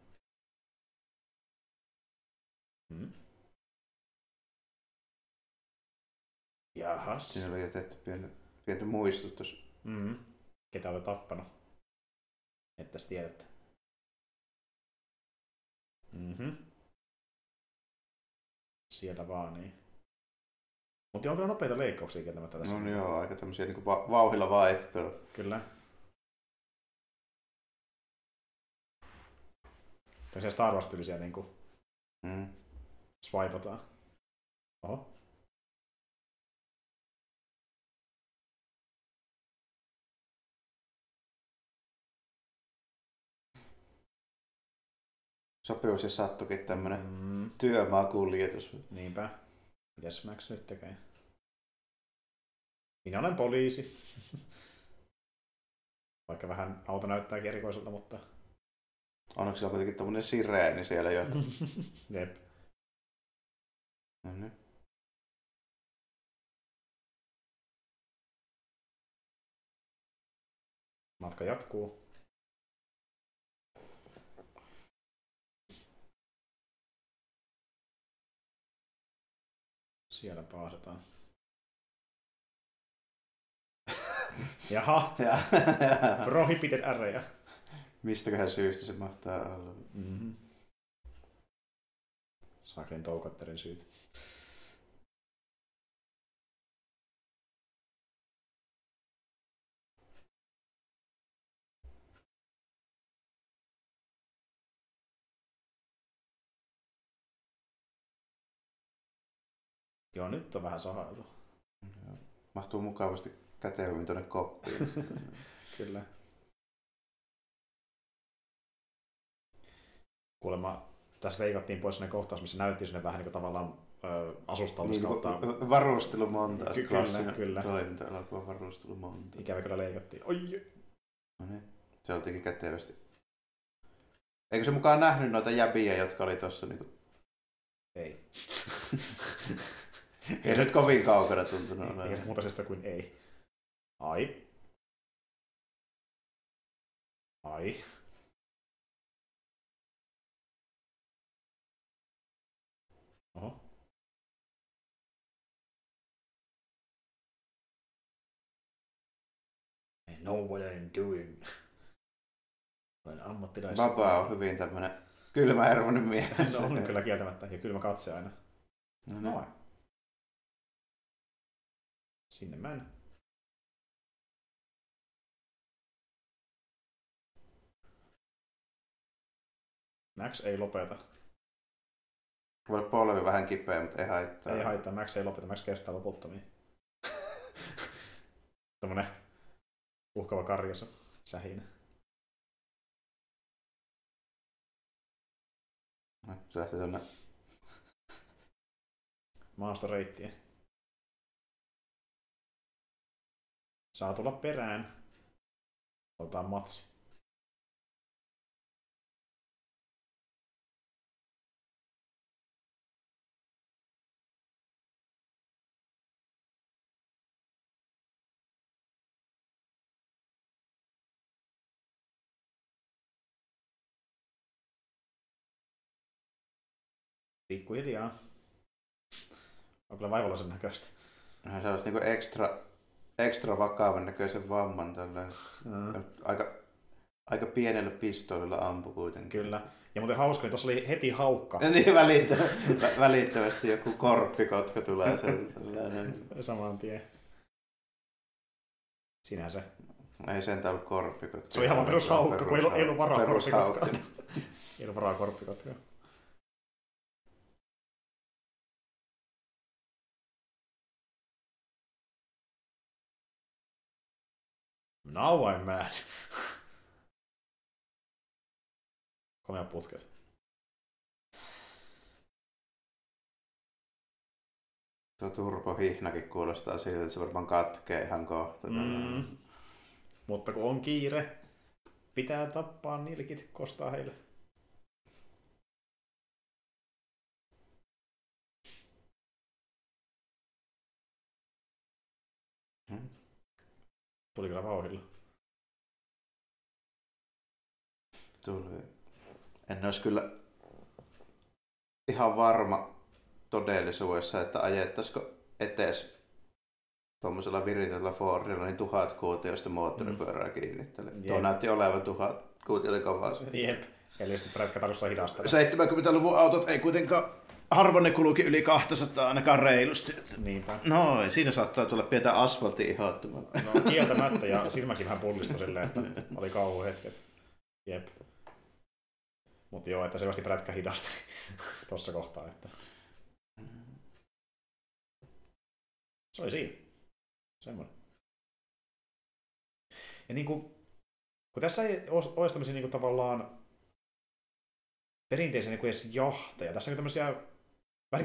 Jahas. Siinä oli jätetty pieni pientä muistutus. Mm-hmm. Ketä olet tappanut? Että tiedätte. Mm-hmm. Siellä vaan niin. Mutta on kyllä nopeita leikkauksia kieltämättä tässä. No joo, aika tämmöisiä niin kuin vauhilla vaihtoa. Kyllä. Tämmöisiä Star Wars-tyylisiä niin kuin swipataan. Oho. Sopius ja sattukin tämmönen työmaakuljetus. Niinpä. Mitäs Max nyt tekee? Minä olen poliisi. Vaikka vähän auto näyttää erikoiselta, mutta... Onneksi siellä on kuitenkin tommonen sireeni siellä jo. Jep. No. Matka jatkuu. Siellä paasataan. Jaha. Prohibited area. Mistäköhän syystä se mahtaa olla? Mm-hmm. Sakrin toukatterin syyt. Joo, nyt on vähän sahailtu. Mahtuu mukavasti kätevimmin tuonne koppiin. Kyllä. Kuulemma tässä leikattiin pois sinne kohtaus, missä näytti sinne vähän niin kuin tavallaan asustautuskautta. Niin, varustelumonta. Kyllä. Toiminta-elokuva varustelumonta. Ikävä kyllä leikattiin. Oi! No niin, se oltikin kätevästi. Eikö se mukaan nähnyt noita jäbiä, jotka oli tossa niinku... Ei. Ei nyt kovin kaukana tuntunut olevan. Ei muuta sesta kuin ei. Ai. Oho. I know what I'm doing. Olen ammattilainen. Vapaa on hyvin tämmönen kylmähermonen mies. No on kyllä kieltämättä ja kylmä katse aina. No. Sinne mä en. Max ei lopeta. Voi olla polvi vähän kipeä, mutta ei haittaa. Ei haittaa, Max ei lopeta, Max kestää loputtomiin. Tämmönen uhkava karjassa sähinä. Se lähtee tonne maastoreittiin. Saa tulla perään. Otetaan matsi. Pikkuhiljaa. On kyllä vaivalloisen näköistä. No, se olisi niinku ekstra vakavan näköisen vamman tällä. Aika pienellä pistoolilla ampu kuitenkin. Kyllä. Ja muuten hauska, niin tuossa oli heti haukka. Ja niin välittävästi joku korppikotka tulee sellainen. Saman tien. Sinä se. Ei sentään ollut korppikotka. Se oli ihan perus haukka, kun ei ollut varaa korppikotkaa. Ei ollut varaa korppikotkaa. Now I'm mad. Komea putket. Tuo turpohihnakin kuulostaa siltä, että se varmaan katkee ihan kohta. Mutta kun on kiire, pitää tappaa nilkit, kostaa heille. Tuli kyllä vauhdilla. Tuli. En olisi kyllä ihan varma todellisuudessa, että ajettaisiko etes tuommoisella viritellä Fordilla, niin 1000 kuutiosta moottoripyörää kiinnittelee. Tuo näytti olevan 1000 kuutiolikavaa. Jep. Eli sitten prätkätalussa hidastaa. 70-luvun autot ei kuitenkaan, harvoin ne kuluki yli 200 ainakaan reilusti. Niinpä. Noin, siinä saattaa tulla pientä asfaltia ihoittumaan. No kieltämättä, ja silmäkin vähän pullistui silleen, että oli kauhu hetket. Jep. Mutta joo, että selvästi prätkä hidastui tuossa kohtaa. Että... Se oli siinä. Semmoinen. Ja niin kun tässä ei ole tämmöisiä niin tavallaan perinteisiä niin edes jahtaja. Tässä on tämmöisiä vähän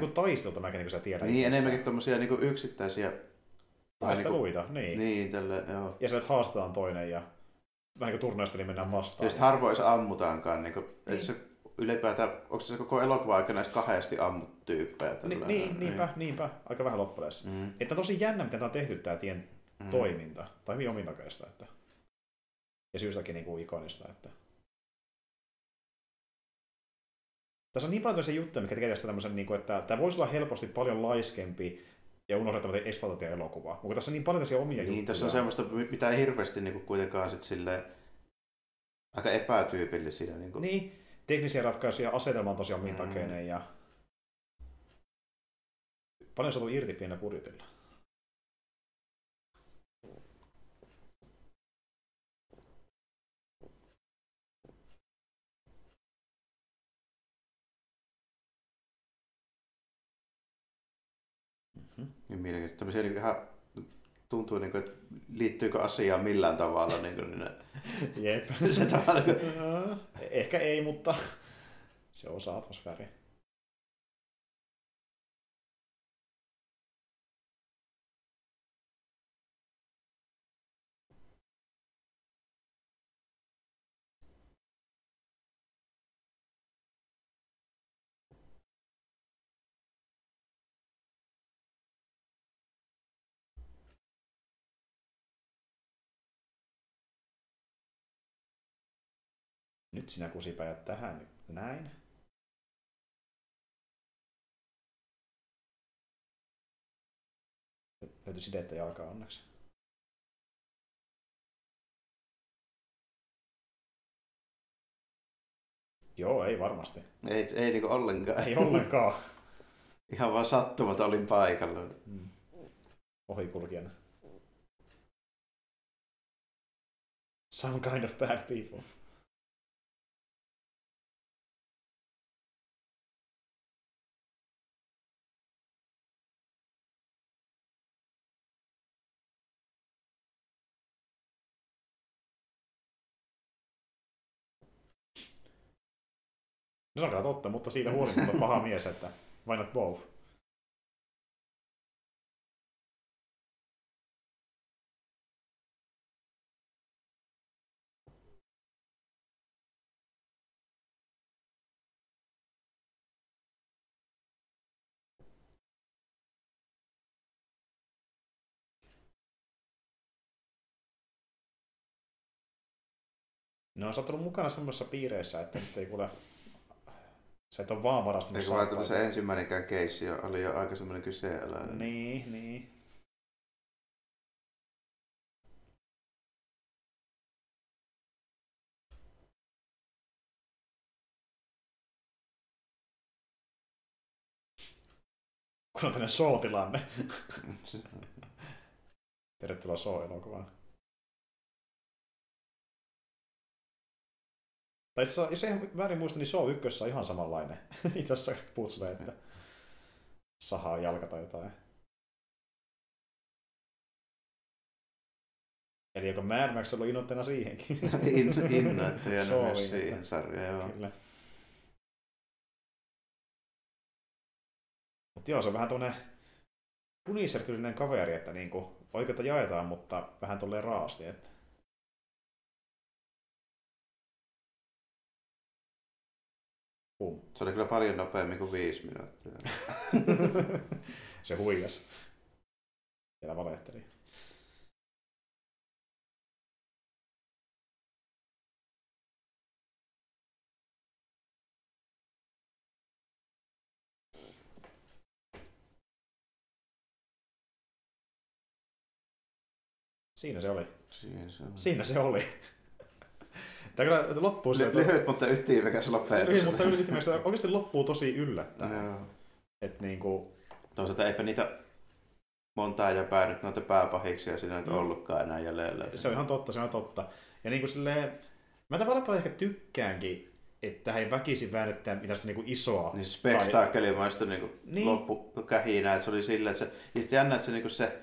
niin kuin taistelta, mäkin niin sä tiedät. Niin, enemmänkin tämmöisiä niin yksittäisiä taisteluita. Niin tälle, joo. Ja sille, että haastetaan toinen ja vähän niin kuin turnaista, niin mennään vastaan. Ja sitten harvoin se ammutaankaan. Niin kuin, niin. Se ylipäätään, onko se koko elokuva aika näistä kahdesti ammut tyyppejä? Niinpä. Aika vähän loppuleessa. Että tosi jännä, miten tämä on tehty, tämä tien toiminta. Tai hyvin omintakaista. Että... Ja syystäkin niin kuin ikonista. Että... Tässä on niin paljon tämmöisiä juttuja, mikä tekee tästä tämmöisen, niin kuin, että tämä voisi olla helposti paljon laiskempi ja unohdettava eksploitaatioelokuva. Mutta tässä on niin paljon tämmöisiä omia juttuja. Niin, tässä on semmoista, mitä ei hirveästi niin kuin kuitenkaan sit silleen aika epätyypillisiä. Niin, kuin... niin, teknisiä ratkaisuja, asetelma on tosiaan mintakeinen ja paljon saatu irti pienellä budjetilla. Niin mielenkiintoista. Tämmöisiä niin ihan tuntuu, niin kuin, että liittyykö asiaan millään tavalla. Niin kuin, niin, jep. Se tavalla, niin kuin... Ehkä ei, mutta se osaa atmosfääriä. Nyt sinä kusipäät tähän näin. Löytyi sidettä jalkaa onneksi. Joo, ei varmasti. Ei niinku ollenkaan. Ei ollenkaan. Ihan vaan sattumat olin paikalla. Ohikulkijana. Some kind of bad people. No se on kyllä totta, mutta siitä huolimatta paha mies, että why not both? No sä oot ollut mukana semmoisessa piireissä, että nyt ei kuule... Se et ole vaan varastunut saapaa. Eikö vaan se ensimmäinenkään keissi oli jo aika semmoinen kyseenalainen. Niin. Kun on tämmöinen show-tilanne. Tervetuloa show-elokuvaan. Tai itse asiassa, jos ei väärin muista, niin Show 1 on ihan samanlainen. Itse asiassa putslee, että sahaa jalka tai jotain. Eli joko Mad Max on ollut innoittajana siihenkin. Innoittajana myös siihen sarjaan, joo. Kyllä. Mutta joo, se on vähän tuonne Punisher-tyylinen kaveri, että niinku oikeutta jaetaan, mutta vähän tolleen raasti, että... Se oli kyllä paljon nopeammin kuin 5 minuuttia. Se huijas. Siellä valehteli. Siinä se oli. Siinä se oli. Tämä kyllä loppuu... Lyhyt, mutta yhtiimekäs loppuajatus. Lyhyt, mutta yhtiimekäs. Oikeasti loppuu tosi yllättäen. No. Että niinku... Toisaalta eipä niitä montaa ja päädyt noita pääpahiksia siinä nyt ollutkaan enää jäljellä. Se on ihan totta, se on totta. Ja niinku silleen... Mä tavallaan ehkä tykkäänkin, että hän ei väkisin väännettää mitään se niinku isoa... Niin se spektaakkelimaista niinku loppukähinää. Se oli silleen, että se... Jännä, että se niinku se...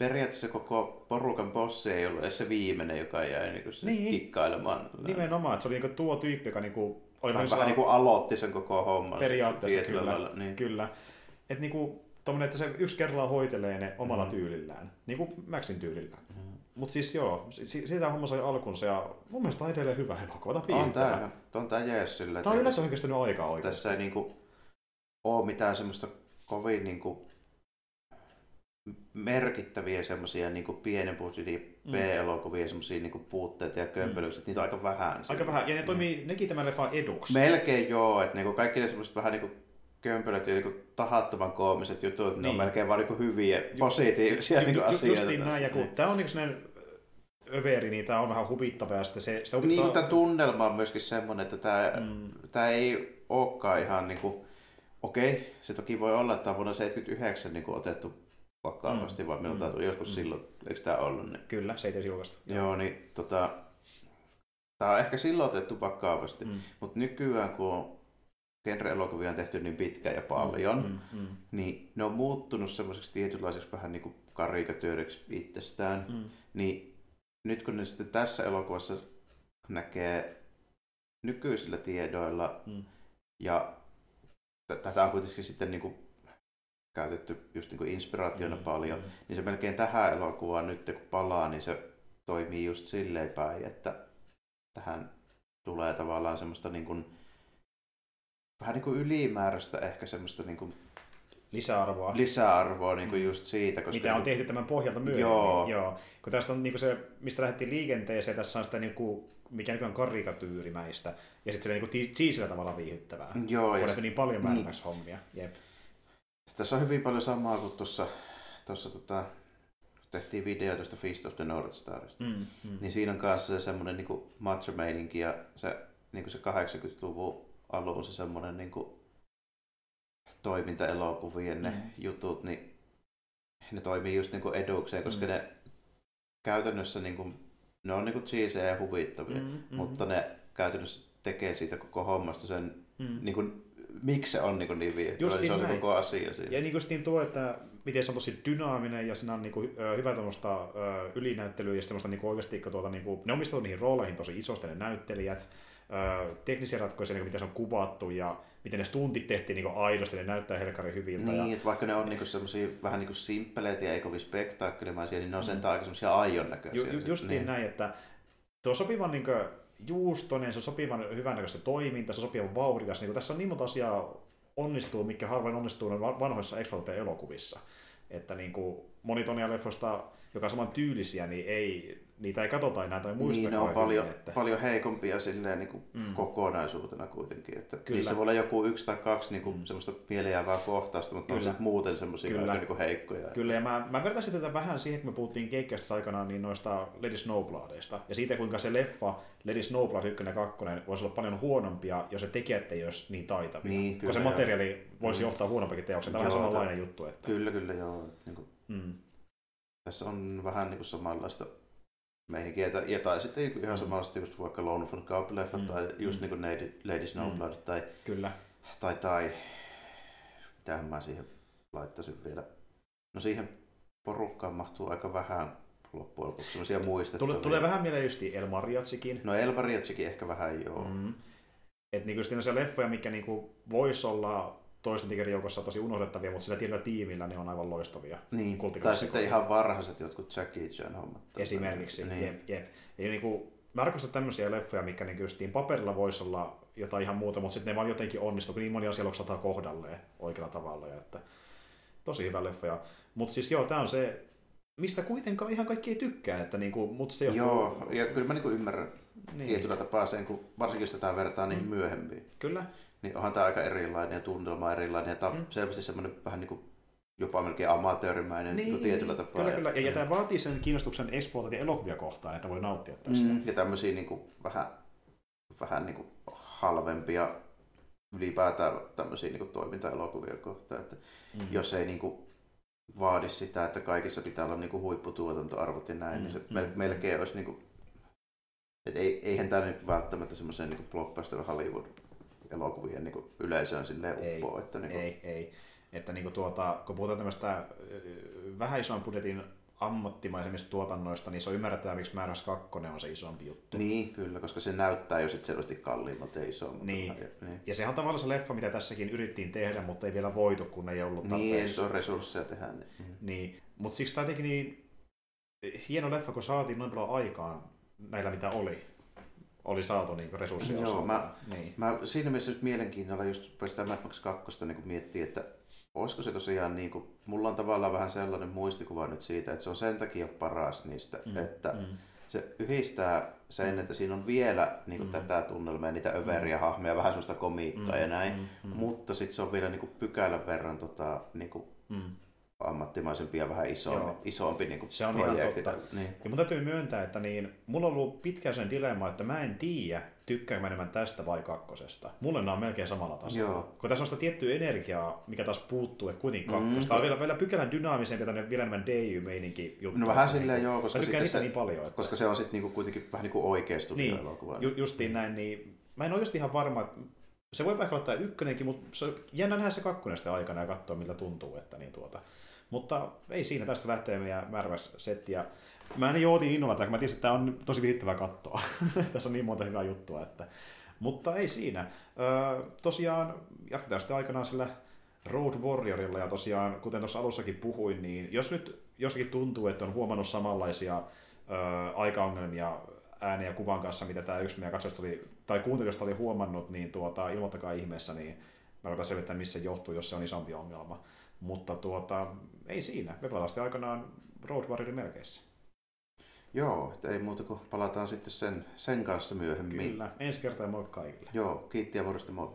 Periaatteessa koko porukan bossi ei ollut edes se viimeinen, joka jäi niinku kikkailemaan. Nimenomaan, että se oli niinku tuo tyyppi, joka niinku oli vähän sellainen... niinku aloitti sen koko homman. Periaatteessa kyllä. Niin. Kyllä. Et niinku tommoinen, että se yksi kerralla hoitelee ne omalla tyylillään, niinku Maxin tyylillään. Mut siis joo, siitä homma sai alkunsa ja mun mielestä on edelleen hyvä elokuva, tää viihdyttävä. On tää jees sillä. Tää on yllättävän kestänyt aikaa oikein. Tässä ei niinku oo mitään semmoista kovin niinku merkittäviä semmoisia niinku pienen budjetin B-elokuvia semmoisia niinku puutteita ja kömpelöksiä. Niitä on aika vähän. Aika vähän. Ja ne toimii nekin tämän leffan eduksi. Melkein joo, että niinku kaikki ne semmoiset vähän niinku kömpelöt ja niinku tahattoman koomiset jutut, niin. Ne on melkein vaan niinku hyviä, positiivisia niinku asioita. Justiin näin, ja kun tää on niinku semmoinen överi, niin tää on vähän huvittava ja sitä huvittaa... Niin, tää tunnelma on myöskin semmoinen, että tää ei olekaan ihan niinku... Okei, se toki voi olla, että tää on vuonna 1979 niinku otettu vakavasti, vaan meillä on joskus silloin, eikö tämä ollut? Niin... Kyllä, se ei teisi julkaista. Joo, niin tämä on ehkä silloin otettu vakavasti, mutta nykyään kun genre-elokuvia on tehty niin pitkään ja paljon, niin ne on muuttunut semmoiseksi tietynlaiseksi vähän niin kuin karikatyödeksi itsestään, niin nyt kun ne sitten tässä elokuvassa näkee nykyisillä tiedoilla, ja tätä on kuitenkin sitten niin kuin käytetty just niinku inspiraationa paljon, niin se melkein tähän elokuvaan nyt kun palaa, niin se toimii just silleen päin, että tähän tulee tavallaan semmoista niinku, vähän niinku ylimääräistä ehkä semmoista niinku lisäarvoa niinku just siitä, koska mitä on tehty tämän pohjalta myöhemmin. Joo. Kun tästä on niinku se, mistä lähdettiin liikenteeseen, tässä on sitä niinku mikä nykyään karikatyyrimäistä ja sitten se niinku cheesillä tavalla viihdyttävää. Joo, ja niin paljon määrämäksi hommia. Jep. Tässä on hyvin paljon samaa kuin tuossa tehtiin video tuosta Fist of the North Starista. Niin siinä on kanssa se semmoinen niinku macho-meininki ja se niinku se 80-luvun alun se semmoinen niinku toimintaelokuvien ne jutut, niin ne toimii just niinku edukseen, koska ne käytännössä niinku ne on niinku cheesejä ja huvittavia, mutta ne käytännössä tekee siitä koko hommasta sen niinku miksi se on niin, niin viehättävä, se on se koko asia siinä. Ja niin tuo, että miten se on tosi dynaaminen ja siinä on niin kuin, hyvä tuommoista ylinäyttelyä ja semmoista niin oikeasti, niin kuin, ne omistavat niihin rooleihin tosi isosti ne näyttelijät, teknisiä ratkaisuja, niin miten se on kuvattu ja miten ne stuntit tehtiin niin aidosti, ne näyttää helkari hyviltä. Niin, ja... että vaikka ne on niin semmoisia vähän niin simppeleitä ja ei kovin spektaakkelimaisia, niin ne on sentään aika semmoisia aion näköisiä. Justiin näin, että tuo sopivan niin kuin, juustoinen, se on sopivan hyvännäköistä toiminta, se on sopivan vauhdikas. Niin tässä on niin monta asiaa onnistuu, mikä harvoin onnistuu vanhoissa X-Factor-elokuvissa. Että niin kuin monitonia leffoista, joka on saman tyylisiä, niin niitä ei katsota enää tai muistakaan. Niin, ne on paljon heikompia silleen, niin kuin kokonaisuutena kuitenkin. Että niissä voi olla joku yksi tai kaksi niin kuin semmoista mielenjäävää kohtausta, mutta on muuten semmoisia niin kuin heikkoja. Kyllä, ja mä vertaisin tätä vähän siihen, kun me puhuttiin Geekkästä aikanaan niin noista Lady Snowbladeista. Ja siitä, kuinka se leffa Lady Snowblade 1 ja 2 voisi olla paljon huonompia, jos se tekijät ei olisi niin taitavia. Niin, kyllä, koska se materiaali voisi johtaa huonompakin teoksia. Tämä on vähän samanlainen juttu. Että... Kyllä, joo. Niin kuin... Tässä on vähän niin kuin samanlaista meininkiä, ja tai sitten ihan samanlaista just vaikka Lone Wolf and Cub -leffat tai just niin kuin Lady Snowblade tai... Kyllä. Tai... Mitähän mä siihen laittaisin vielä? No siihen porukkaan mahtuu aika vähän loppujen lopuksi sellaisia muistettavia. Tulee vähän mieleen justiin El Mariachikin. No El Mariachikin ehkä vähän joo. Että niin justiin se leffoja, mikä niinku voisi olla... toisten tigerin joukossa on tosi unohdettavia, mutta sillä tietyllä tiimillä ne on aivan loistavia. Niin, tai sitten ihan varhaiset jotkut Jackie Chan -hommat. Esimerkiksi, niin. Jep. Ja niin kuin, mä rakastan tämmöisiä leffoja, mitkä niin justiin paperilla voisi olla jotain ihan muuta, mutta sitten ne vaan jotenkin onnistuu, kun niin moni asia loksataan kohdalleen oikealla tavalla. Ja että, tosi hyvä leffoja. Mutta siis joo, tää on se, mistä kuitenkaan ihan kaikki ei tykkää. Että niin kuin, mut se johtuu... Joo, ja kyllä mä niin kuin ymmärrän tietyllä tapaa sen, kun varsinkin jos tätä vertaa niihin myöhemmin. Kyllä. Niin onhan tämä aika erilainen ja tunnelma erilainen ja tämä on selvästi semmoinen vähän niin kuin jopa melkein amatöörimäinen niin, tietyllä tapaa. Kyllä. Ja tämä vaatii sen kiinnostuksen exploita ja elokuvia kohtaan, että voi nauttia tästä. Ja tämmöisiä niin kuin, vähän niin kuin halvempia ylipäätään tämmöisiä niin kuin toiminta-elokuvia kohtaan. Että jos ei niin kuin vaadi sitä, että kaikissa pitää olla niin kuin huipputuotantoarvot ja näin, niin se melkein olisi niin kuin, että eihän tämä nyt välttämättä semmoiseen niin blockbuster Hollywood-elokuvien niin yleisöön silleen uppoo. Että niin kuin, ei. Että niin kuin kun puhutaan tämmöistä vähän ison budjetin ammattimaisemmista tuotannoista, niin se on ymmärrettävää, miksi Määräys 2 on se isompi juttu. Niin, kyllä, koska se näyttää jo sitten selvästi kalliimmat ja isommat. Niin. Ja sehän on tavallaan se leffa, mitä tässäkin yrittiin tehdä, mutta ei vielä voitu, kun ei ollut tarpeeksi. Niin, ei se ole resursseja tehdä. Niin. Mutta siksi tämä jotenkin niin hieno leffa, kun saatiin noin paljon aikaan näillä, mitä oli saatu niinku resursseja. Joo, mä siinä mielessä nyt mielenkiinnolla just päästään Mad Max 2 niin miettii, että olisiko se tosiaan niinku, mulla on tavallaan vähän sellainen muistikuva nyt siitä, että se on sen takia paras niistä, että se yhdistää sen, että siinä on vielä niinku tätä tunnelmaa ja niitä överiä hahmeja, vähän semmoista komiikkaa ja näin, mutta sitten se on vielä niinku pykälän verran ammattimaisempi ja vähän isompi niinku se on projekti. Ihan totta. Niin. Ja mun täytyy myöntää, että niin, mulla on ollut pitkään sen dilemma, että mä en tiedä, tykkäänkö mä enemmän tästä vai kakkosesta. Mulle nämä on melkein samalla tasolla. Joo. Kun tässä on sitä tiettyä energiaa, mikä taas puuttuu, että kuitenkin kakkosta on vielä pykälän dynaamisempi, tänne vielä enemmän DJ-meininki juttu. No vähän silleen joo, koska se, niin paljon, että koska se on sitten niinku kuitenkin vähän niinku oikeistu elokuva. Niin, justiin näin, niin mä en oikeasti ihan varma, että se voi ehkä olla tämä ykkönenkin, mutta se on jännä nähdä se kakkonen sitten aikana ja katsoa, miltä tuntuu, että niin Mutta ei siinä, tästä lähtee meidän Märväs-settiä. Mä en ootin innolla, kun mä tiesin, että tämä on tosi viihdyttävää katsoa. Tässä on niin monta hyvää juttua. Että mutta ei siinä. Tosiaan jatketaan sitten aikanaan sillä Road Warriorilla. Ja tosiaan, kuten tuossa alussakin puhuin, niin jos nyt jossakin tuntuu, että on huomannut samanlaisia aikaongelmia ääneen ja kuvan kanssa, mitä tämä yksi meidän katsojasta oli, tai kuuntelijoista oli huomannut, niin ilmoittakaa ihmeessä, niin mä koitan selvittää, missä se johtuu, jos se on isompi ongelma. Mutta ei siinä. Me palataan sitten aikanaan Road Warriorin merkeissä. Joo, ei muuta kuin palataan sitten sen kanssa myöhemmin. Kyllä, ensi kertaa moi kaikille. Joo, kiitti ja morjesta moi.